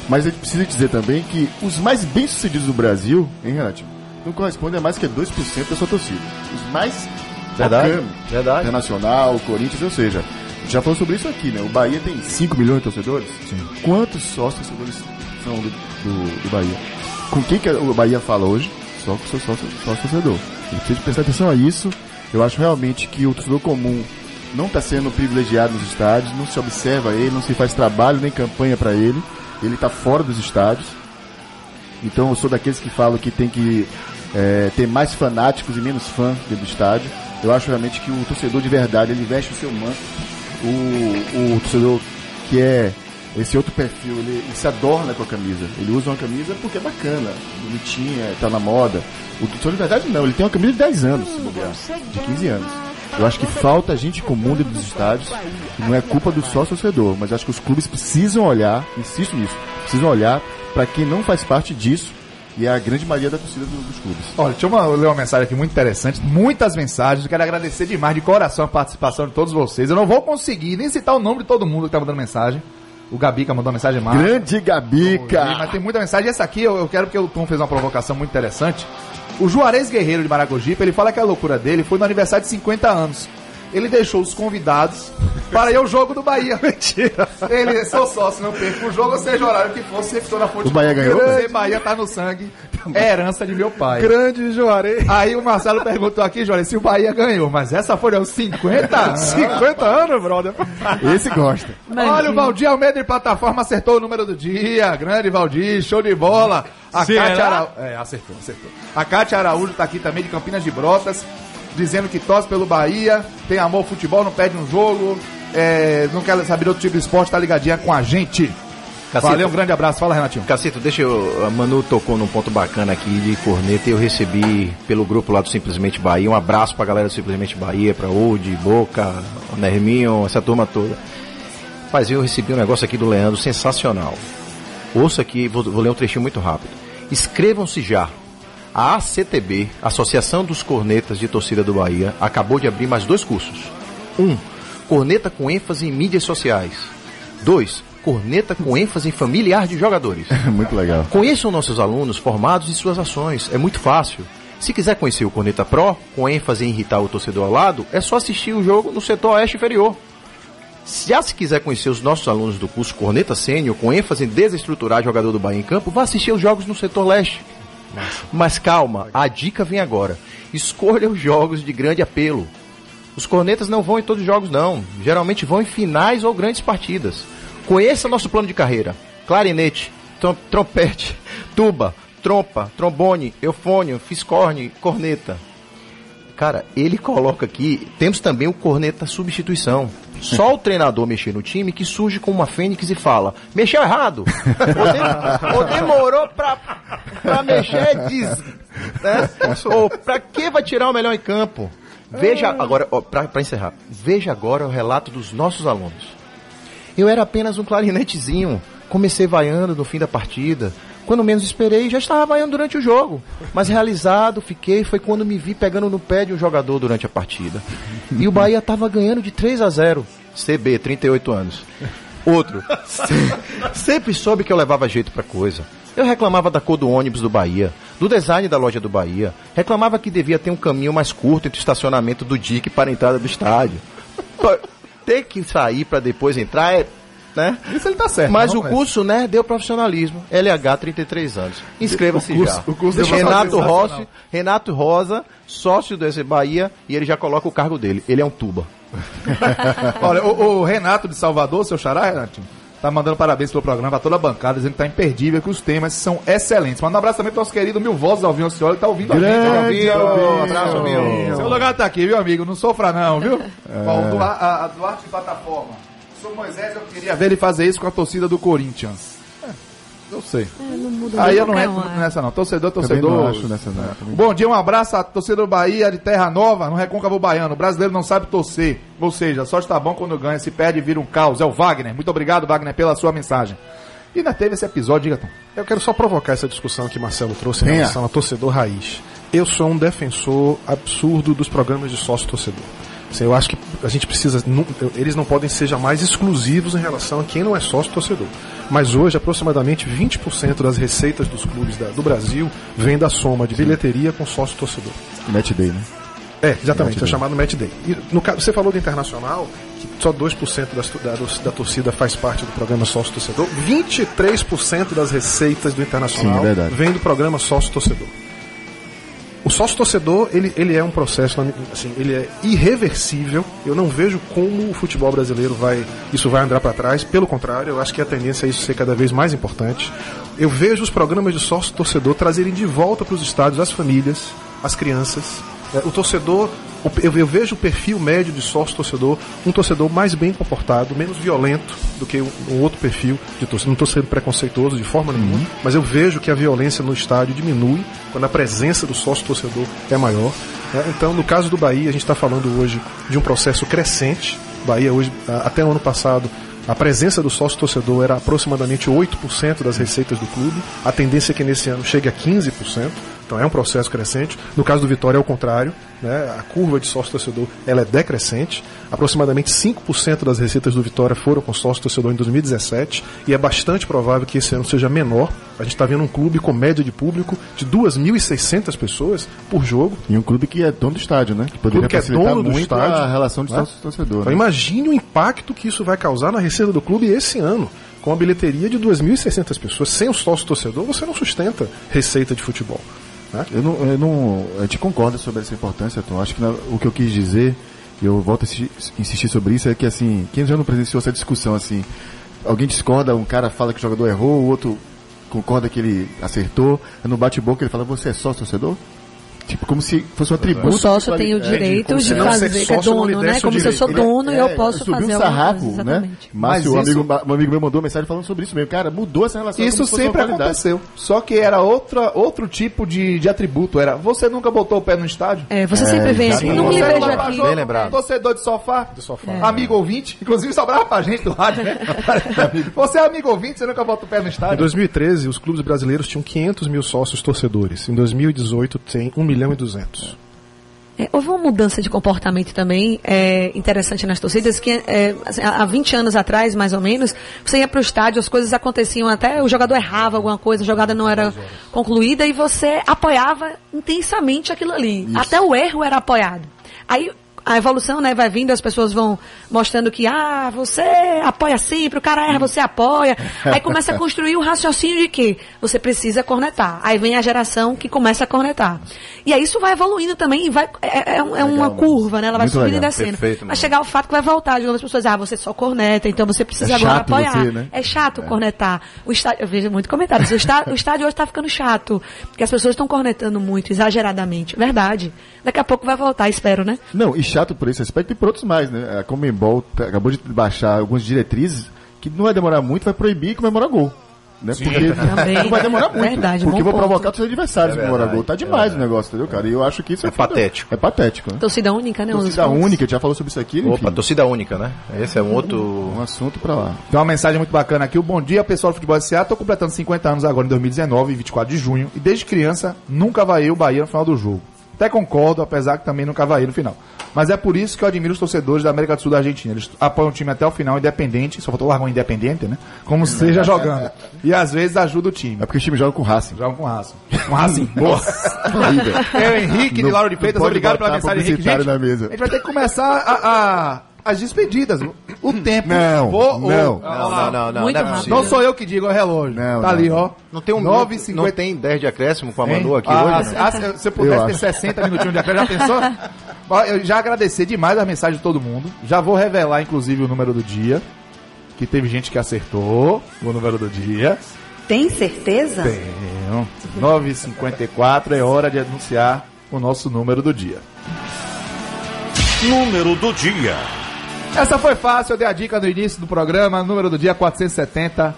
Mas a gente precisa dizer também que os mais bem-sucedidos do Brasil, hein, Renato? Não correspondem a mais que 2% da sua torcida. Os mais... Verdade. Internacional, Corinthians, ou seja... Já falou sobre isso aqui, né? O Bahia tem 5 milhões de torcedores? Sim. Quantos sócios torcedores são do Bahia? Com quem que o Bahia fala hoje? Só com o seu sócio torcedor. Ele precisa prestar atenção a isso. Eu acho realmente que o torcedor comum não está sendo privilegiado nos estádios, não se observa ele, não se faz trabalho nem campanha para ele. Ele está fora dos estádios. Então eu sou daqueles que falam que tem que ter mais fanáticos e menos fãs dentro do estádio. Eu acho realmente que o torcedor de verdade, ele veste o seu manto. O torcedor que é esse outro perfil, ele se adorna com a camisa. Ele usa uma camisa porque é bacana, bonitinha, tá na moda. O torcedor de verdade não, ele tem uma camisa de 10 anos, de 15 anos. Eu acho que falta gente comum dentro dos estádios, não é culpa do sócio-torcedor, mas acho que os clubes precisam olhar, insisto nisso, precisam olhar para quem não faz parte disso. E a grande maioria da torcida dos clubes. Olha, deixa eu ler uma mensagem aqui muito interessante. Muitas mensagens, eu quero agradecer demais de coração a participação de todos vocês. Eu não vou conseguir nem citar o nome de todo mundo que tá mandando mensagem. O Gabica mandou uma mensagem massa. Grande Gabica! Mas tem muita mensagem. E essa aqui eu quero porque o Tom fez uma provocação muito interessante. O Juarez Guerreiro de Maragogipe, ele fala que a loucura dele foi no aniversário de 50 anos. Ele deixou os convidados para ir ao jogo do Bahia. Mentira. Ele, sou sócio, não perco o jogo, seja o horário que for, sempre estou na fonte. O Bahia ganhou? O Bahia tá no sangue, é herança de meu pai. Grande Juarez. Aí o Marcelo perguntou aqui, Juarez, se o Bahia ganhou, mas essa foi aos 50 anos. 50 anos, brother. Esse gosta. Olha, o Valdir Almeida de Plataforma acertou o número do dia. Grande Valdir, show de bola. A Cátia Araújo... acertou. A Cátia Araújo tá aqui também, de Campinas de Brotas, dizendo que torce pelo Bahia, tem amor ao futebol, não perde um jogo, não quer saber outro tipo de esporte, tá ligadinha com a gente. Cacito, valeu, um grande abraço. Fala, Renatinho. Cacito, a Manu tocou num ponto bacana aqui de corneta, e eu recebi pelo grupo lá do Simplesmente Bahia, um abraço pra galera do Simplesmente Bahia, pra Old, Boca, Nerminho, essa turma toda. Mas eu recebi um negócio aqui do Leandro, sensacional. Ouça aqui, vou ler um trechinho muito rápido. Inscrevam-se já. A ACTB, Associação dos Cornetas de Torcida do Bahia, acabou de abrir mais 2 cursos. 1. Corneta com ênfase em mídias sociais. 2. Corneta com ênfase em familiar de jogadores. Muito legal. Conheçam nossos alunos formados em suas ações. É muito fácil. Se quiser conhecer o Corneta Pro, com ênfase em irritar o torcedor ao lado, é só assistir o jogo no setor oeste inferior. Já se quiser conhecer os nossos alunos do curso Corneta Sênior, com ênfase em desestruturar jogador do Bahia em campo, vá assistir os jogos no setor leste. Mas calma, a dica vem agora. Escolha os jogos de grande apelo. Os cornetas não vão em todos os jogos, não. Geralmente vão em finais ou grandes partidas. Conheça nosso plano de carreira. Clarinete, trompete, tuba, trompa, trombone, eufônio, fiscorne, corneta. Cara, ele coloca aqui... Temos também o corneta substituição. Só o treinador mexer no time que surge como uma fênix e fala... Mexeu errado! Ou demorou pra mexer, diz... Né? Ou pra que vai tirar o melhor em campo? Veja agora... Ó, pra encerrar. Veja agora o relato dos nossos alunos. Eu era apenas um clarinetezinho. Comecei vaiando no fim da partida... Quando menos esperei, já estava vaiando durante o jogo. Mas realizado fiquei, foi quando me vi pegando no pé de um jogador durante a partida. E o Bahia estava ganhando de 3-0. CB, 38 anos. Outro. Sempre soube que eu levava jeito pra coisa. Eu reclamava da cor do ônibus do Bahia, do design da loja do Bahia. Reclamava que devia ter um caminho mais curto entre o estacionamento do DIC para a entrada do estádio. Ter que sair pra depois entrar é... Né? Isso ele tá certo. Mas o curso, né, deu profissionalismo. LH, 33 anos. Inscreva-se já. O curso Renato Rosa, sócio do Bahia, e ele já coloca o cargo dele. Ele é um tuba. Olha, o Renato de Salvador, seu xará, Renatinho, tá mandando parabéns pelo programa, pra toda a bancada, dizendo que tá imperdível, que os temas são excelentes. Manda um abraço também pro nosso querido Mil Vozes Alvinho Ossioli, que tá ouvindo grande a gente. Um abraço, meu. Seu lugar tá aqui, viu, amigo? Não sofra não, viu? Bom, a Duarte de Plataforma. O Moisés, eu queria ver ele fazer isso com a torcida do Corinthians. Não sei. Aí eu não entro nessa não. Torcedor. Não acho nessa não. Bom dia, um abraço à torcida do Bahia de Terra Nova, no Recôncavo Baiano. O brasileiro não sabe torcer. Ou seja, só está bom quando ganha, se perde vira um caos. É o Wagner. Muito obrigado, Wagner, pela sua mensagem. E ainda teve esse episódio, diga, Tom. Eu quero só provocar essa discussão que Marcelo trouxe em relação a torcedor raiz. Eu sou um defensor absurdo dos programas de sócio-torcedor. Eu acho que a gente precisa, eles não podem ser jamais exclusivos em relação a quem não é sócio-torcedor. Mas hoje, aproximadamente 20% das receitas dos clubes do Brasil vem da soma de bilheteria com sócio-torcedor. Match Day, né? É, exatamente, é chamado Match Day. E no caso, você falou do Internacional, que só 2% da torcida faz parte do programa sócio-torcedor. 23% das receitas do Internacional vem do programa sócio-torcedor. O sócio-torcedor, ele é um processo, assim, ele é irreversível. Eu não vejo como o futebol brasileiro vai andar para trás. Pelo contrário, eu acho que a tendência é isso ser cada vez mais importante. Eu vejo os programas de sócio-torcedor trazerem de volta para os estádios as famílias, as crianças. O torcedor, eu vejo o perfil médio de sócio-torcedor, um torcedor mais bem comportado, menos violento do que um outro perfil de torcedor. Não estou sendo preconceituoso de forma nenhuma, mas eu vejo que a violência no estádio diminui quando a presença do sócio-torcedor é maior. Então, no caso do Bahia, a gente está falando hoje de um processo crescente. Bahia hoje, até o ano passado, a presença do sócio-torcedor era aproximadamente 8% das receitas do clube. A tendência é que nesse ano chegue a 15%. Então é um processo crescente. No caso do Vitória é o contrário, né? A curva de sócio-torcedor ela é decrescente. Aproximadamente 5% das receitas do Vitória foram com sócio-torcedor em 2017 e é bastante provável que esse ano seja menor. A gente está vendo um clube com média de público de 2.600 pessoas por jogo. E um clube que é dono do estádio, né? Que poderia facilitar muito a relação de sócio-torcedor. Então imagine o impacto que isso vai causar na receita do clube esse ano. Com a bilheteria de 2.600 pessoas, sem o sócio-torcedor, você não sustenta receita de futebol. Né? A gente concorda sobre essa importância, Tom. Acho que o que eu quis dizer, e eu volto a insistir sobre isso, é que, assim, quem já não presenciou essa discussão, assim, alguém discorda, um cara fala que o jogador errou, o outro concorda que ele acertou, no bate-boca ele fala, você é sócio-torcedor? Tipo, como se fosse um atributo. O sócio tem o direito de fazer, que é dono, né? Como se eu sou dono e eu posso fazer alguma coisa, né? Mas o amigo meu mandou mensagem falando sobre isso mesmo. Cara, mudou essa relação. Isso sempre aconteceu. Só que era outro tipo de atributo. Era, você nunca botou o pé no estádio? É, você sempre vem assim. Não me vejo aqui. Bem lembrado. Torcedor de sofá. Amigo ouvinte. Inclusive, sobrava pra gente do rádio, né? Você é amigo ouvinte, você nunca bota o pé no estádio. Em 2013, os clubes brasileiros tinham 500 mil sócios torcedores. Em 2018, tem 1.200.000. Houve uma mudança de comportamento também interessante nas torcidas, que assim, há 20 anos atrás, mais ou menos, você ia para o estádio, as coisas aconteciam até, o jogador errava alguma coisa, a jogada não era concluída e você apoiava intensamente aquilo ali. Isso. Até o erro era apoiado. Aí a evolução, né, vai vindo, as pessoas vão mostrando que, ah, você apoia sempre, o cara erra, você apoia. Aí começa a construir o raciocínio de que você precisa cornetar. Aí vem a geração que começa a cornetar. E aí isso vai evoluindo também, e vai, legal, uma curva, né? Ela vai subindo e descendo. Vai chegar o fato que vai voltar, de novo, as pessoas, ah, você só corneta, então você precisa agora apoiar. Você, né? É chato cornetar. O estádio, eu vejo muito comentários, o estádio hoje está ficando chato, porque as pessoas estão cornetando muito, exageradamente. Verdade. Daqui a pouco vai voltar, espero, né? Não, e chato por esse aspecto e por outros mais, né? A Conmebol acabou de baixar algumas diretrizes que não vai demorar muito, vai proibir comemorar gol. Né? Porque também, não vai demorar muito. Verdade, porque vou provocar os seus adversários comemorar gol. Tá demais o negócio, entendeu, cara? E eu acho que isso é patético. É patético, né? Torcida única, né? Torcida única, já falou sobre isso aqui. Opa, torcida única, né? Esse é um outro um assunto pra lá. Tem uma mensagem muito bacana aqui. O bom dia, pessoal do Futebol S/A. Tô completando 50 anos agora em 2019, 24 de junho. E desde criança, nunca vaiei o Bahia no final do jogo. Até concordo, apesar que também nunca vaiei no final. Mas é por isso que eu admiro os torcedores da América do Sul da Argentina. Eles apoiam o time até o final, independente. Só faltou largar um independente, né? Como seja jogando. E às vezes ajuda o time. É porque o time joga com o Racing. Joga com o Racing. Com Racing. Boa. É o Henrique de Lauro de Freitas. Obrigado pela mensagem, Henrique. Gente, na mesa. A gente vai ter que começar as despedidas. O tempo. Não sou eu que digo, é o relógio. Não, tá não, ali, ó. Não tem 9,50. Não tem 10 de acréscimo com a Manu aqui hoje? Se eu pudesse ter 60 minutinhos de acréscimo, já pensou? Eu já agradecer demais as mensagens de todo mundo. Já vou revelar, inclusive, o número do dia. Que teve gente que acertou o número do dia. Tem certeza? Tenho. 9h54 é hora de anunciar o nosso número do dia. Número do dia. Essa foi fácil, eu dei a dica no início do programa. Número do dia 470.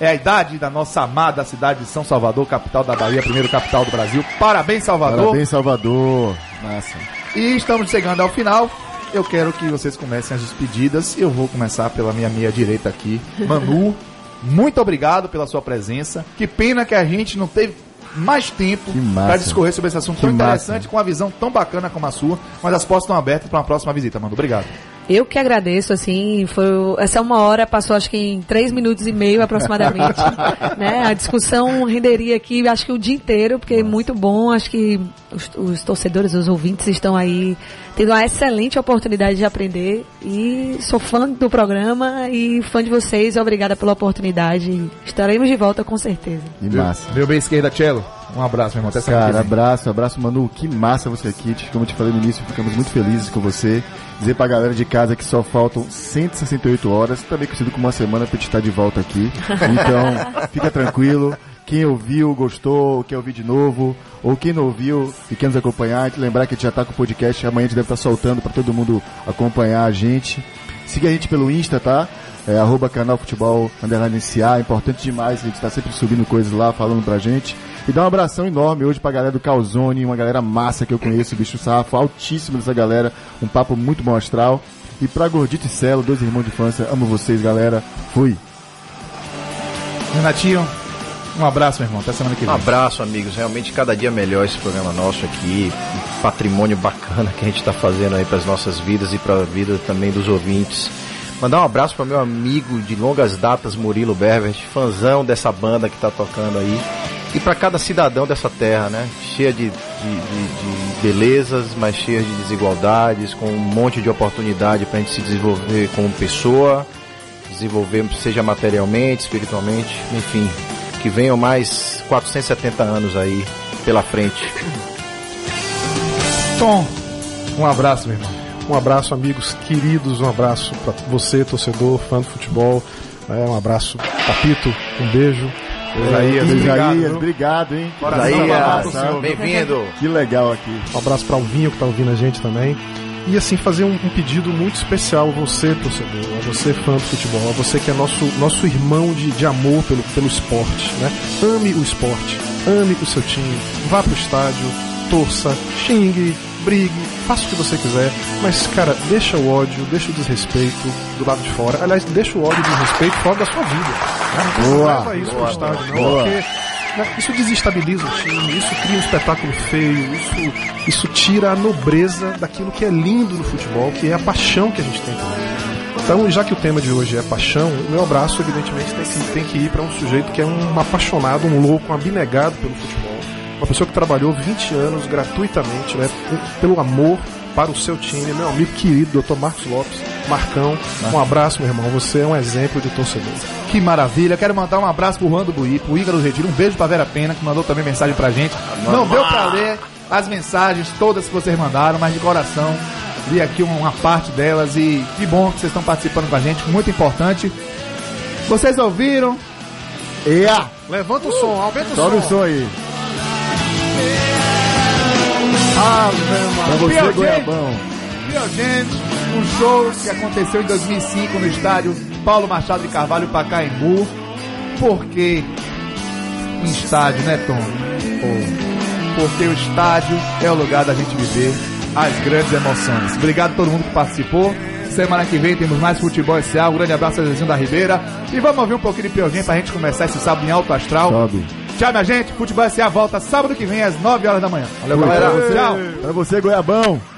É a idade da nossa amada cidade de São Salvador, capital da Bahia, primeiro capital do Brasil. Parabéns, Salvador. Parabéns, Salvador. Massa. E estamos chegando ao final. Eu quero que vocês comecem as despedidas. Eu vou começar pela minha direita aqui. Manu, muito obrigado pela sua presença. Que pena que a gente não teve mais tempo para discorrer sobre esse assunto tão interessante, com uma visão tão bacana como a sua. Mas as portas estão abertas para uma próxima visita, Manu. Obrigado. Eu que agradeço, assim, essa uma hora passou acho que em 3 minutos e meio aproximadamente, né, a discussão renderia aqui, acho que o dia inteiro, porque é muito bom, acho que os torcedores, os ouvintes estão aí tendo uma excelente oportunidade de aprender e sou fã do programa e fã de vocês, obrigada pela oportunidade, estaremos de volta com certeza. E massa. Meu bem esquerda, Tchelo. Um abraço, meu irmão. Cara, abraço, Manu. Que massa você aqui. Como eu te falei no início, ficamos muito felizes com você. Dizer pra galera de casa que só faltam 168 horas, também conhecido como uma semana, pra te estar de volta aqui. Então, fica tranquilo. Quem ouviu, gostou, quer ouvir de novo, ou quem não ouviu, fique nos acompanhar. Lembrar que a gente já tá com o podcast, amanhã a gente deve estar soltando pra todo mundo acompanhar a gente. Siga a gente pelo Insta, tá? É, @canalfutebol_SA, importante demais, a gente tá sempre subindo coisas lá, falando pra gente. E dá um abração enorme hoje pra galera do Calzone, uma galera massa que eu conheço, bicho sarrafo, altíssimo dessa galera, um papo muito bom astral. E pra Gordito e Celo, 2 irmãos de infância, amo vocês, galera. Fui. Renatinho, um abraço, meu irmão, até semana que vem. Um abraço, amigos, realmente cada dia melhor esse programa nosso aqui, um patrimônio bacana que a gente tá fazendo aí pras nossas vidas e pra vida também dos ouvintes. Mandar um abraço para meu amigo de longas datas, Murilo Berbert, fãzão dessa banda que tá tocando aí. E para cada cidadão dessa terra, né? Cheia de belezas, mas cheia de desigualdades, com um monte de oportunidade para a gente se desenvolver como pessoa, desenvolver seja materialmente, espiritualmente, enfim. Que venham mais 470 anos aí pela frente. Tom, um abraço, meu irmão. Um abraço, amigos queridos, um abraço para você, torcedor, fã do futebol, um abraço, Papito, um beijo. Isaías, obrigado, hein? Isaías, bem-vindo. Que legal aqui. Um abraço para o Vinho que tá ouvindo a gente também. E assim, fazer um pedido muito especial a você, torcedor, a você, fã do futebol, a você que é nosso irmão de amor pelo esporte, né? Ame o esporte, ame o seu time, vá pro estádio, torça, xingue, brigue, faça o que você quiser, mas, cara, deixa o ódio, deixa o desrespeito do lado de fora. Aliás, deixa o ódio e o desrespeito fora da sua vida. Não leva isso pro estádio, não, porque isso desestabiliza o time, isso cria um espetáculo feio, isso tira a nobreza daquilo que é lindo no futebol, que é a paixão que a gente tem também. Então, já que o tema de hoje é paixão, o meu abraço, evidentemente, tem que ir para um sujeito que é um apaixonado, um louco, um abnegado pelo futebol. Uma pessoa que trabalhou 20 anos gratuitamente, né, pelo amor para o seu time, meu amigo querido, Dr. Marcos Lopes. Marcão, um abraço, meu irmão. Você é um exemplo de torcedor. Que maravilha. Quero mandar um abraço pro Juan do Buí, pro Ígaro Retiro. Um beijo pra Vera Pena, que mandou também mensagem pra gente. Não deu pra ler as mensagens todas que vocês mandaram, mas de coração li aqui uma parte delas. E que bom que vocês estão participando com a gente. Muito importante. Vocês ouviram? Levanta o som, aumenta o som. Sobe o som aí. Pra você, Goiabão. Piogente, um show que aconteceu em 2005 no estádio Paulo Machado de Carvalho, Pacaembu. Porque um estádio, né, Tom? Porque o estádio é o lugar da gente viver as grandes emoções. Obrigado a todo mundo que participou. Semana que vem temos mais Futebol S/A. Um grande abraço ao Zezinho da Ribeira. E vamos ouvir um pouquinho de Piogente pra gente começar esse sábado em alto astral. Tchau, minha gente. Futebol S/A volta sábado que vem às 9 horas da manhã. Valeu, galera. Tchau. Pra você, Goiabão.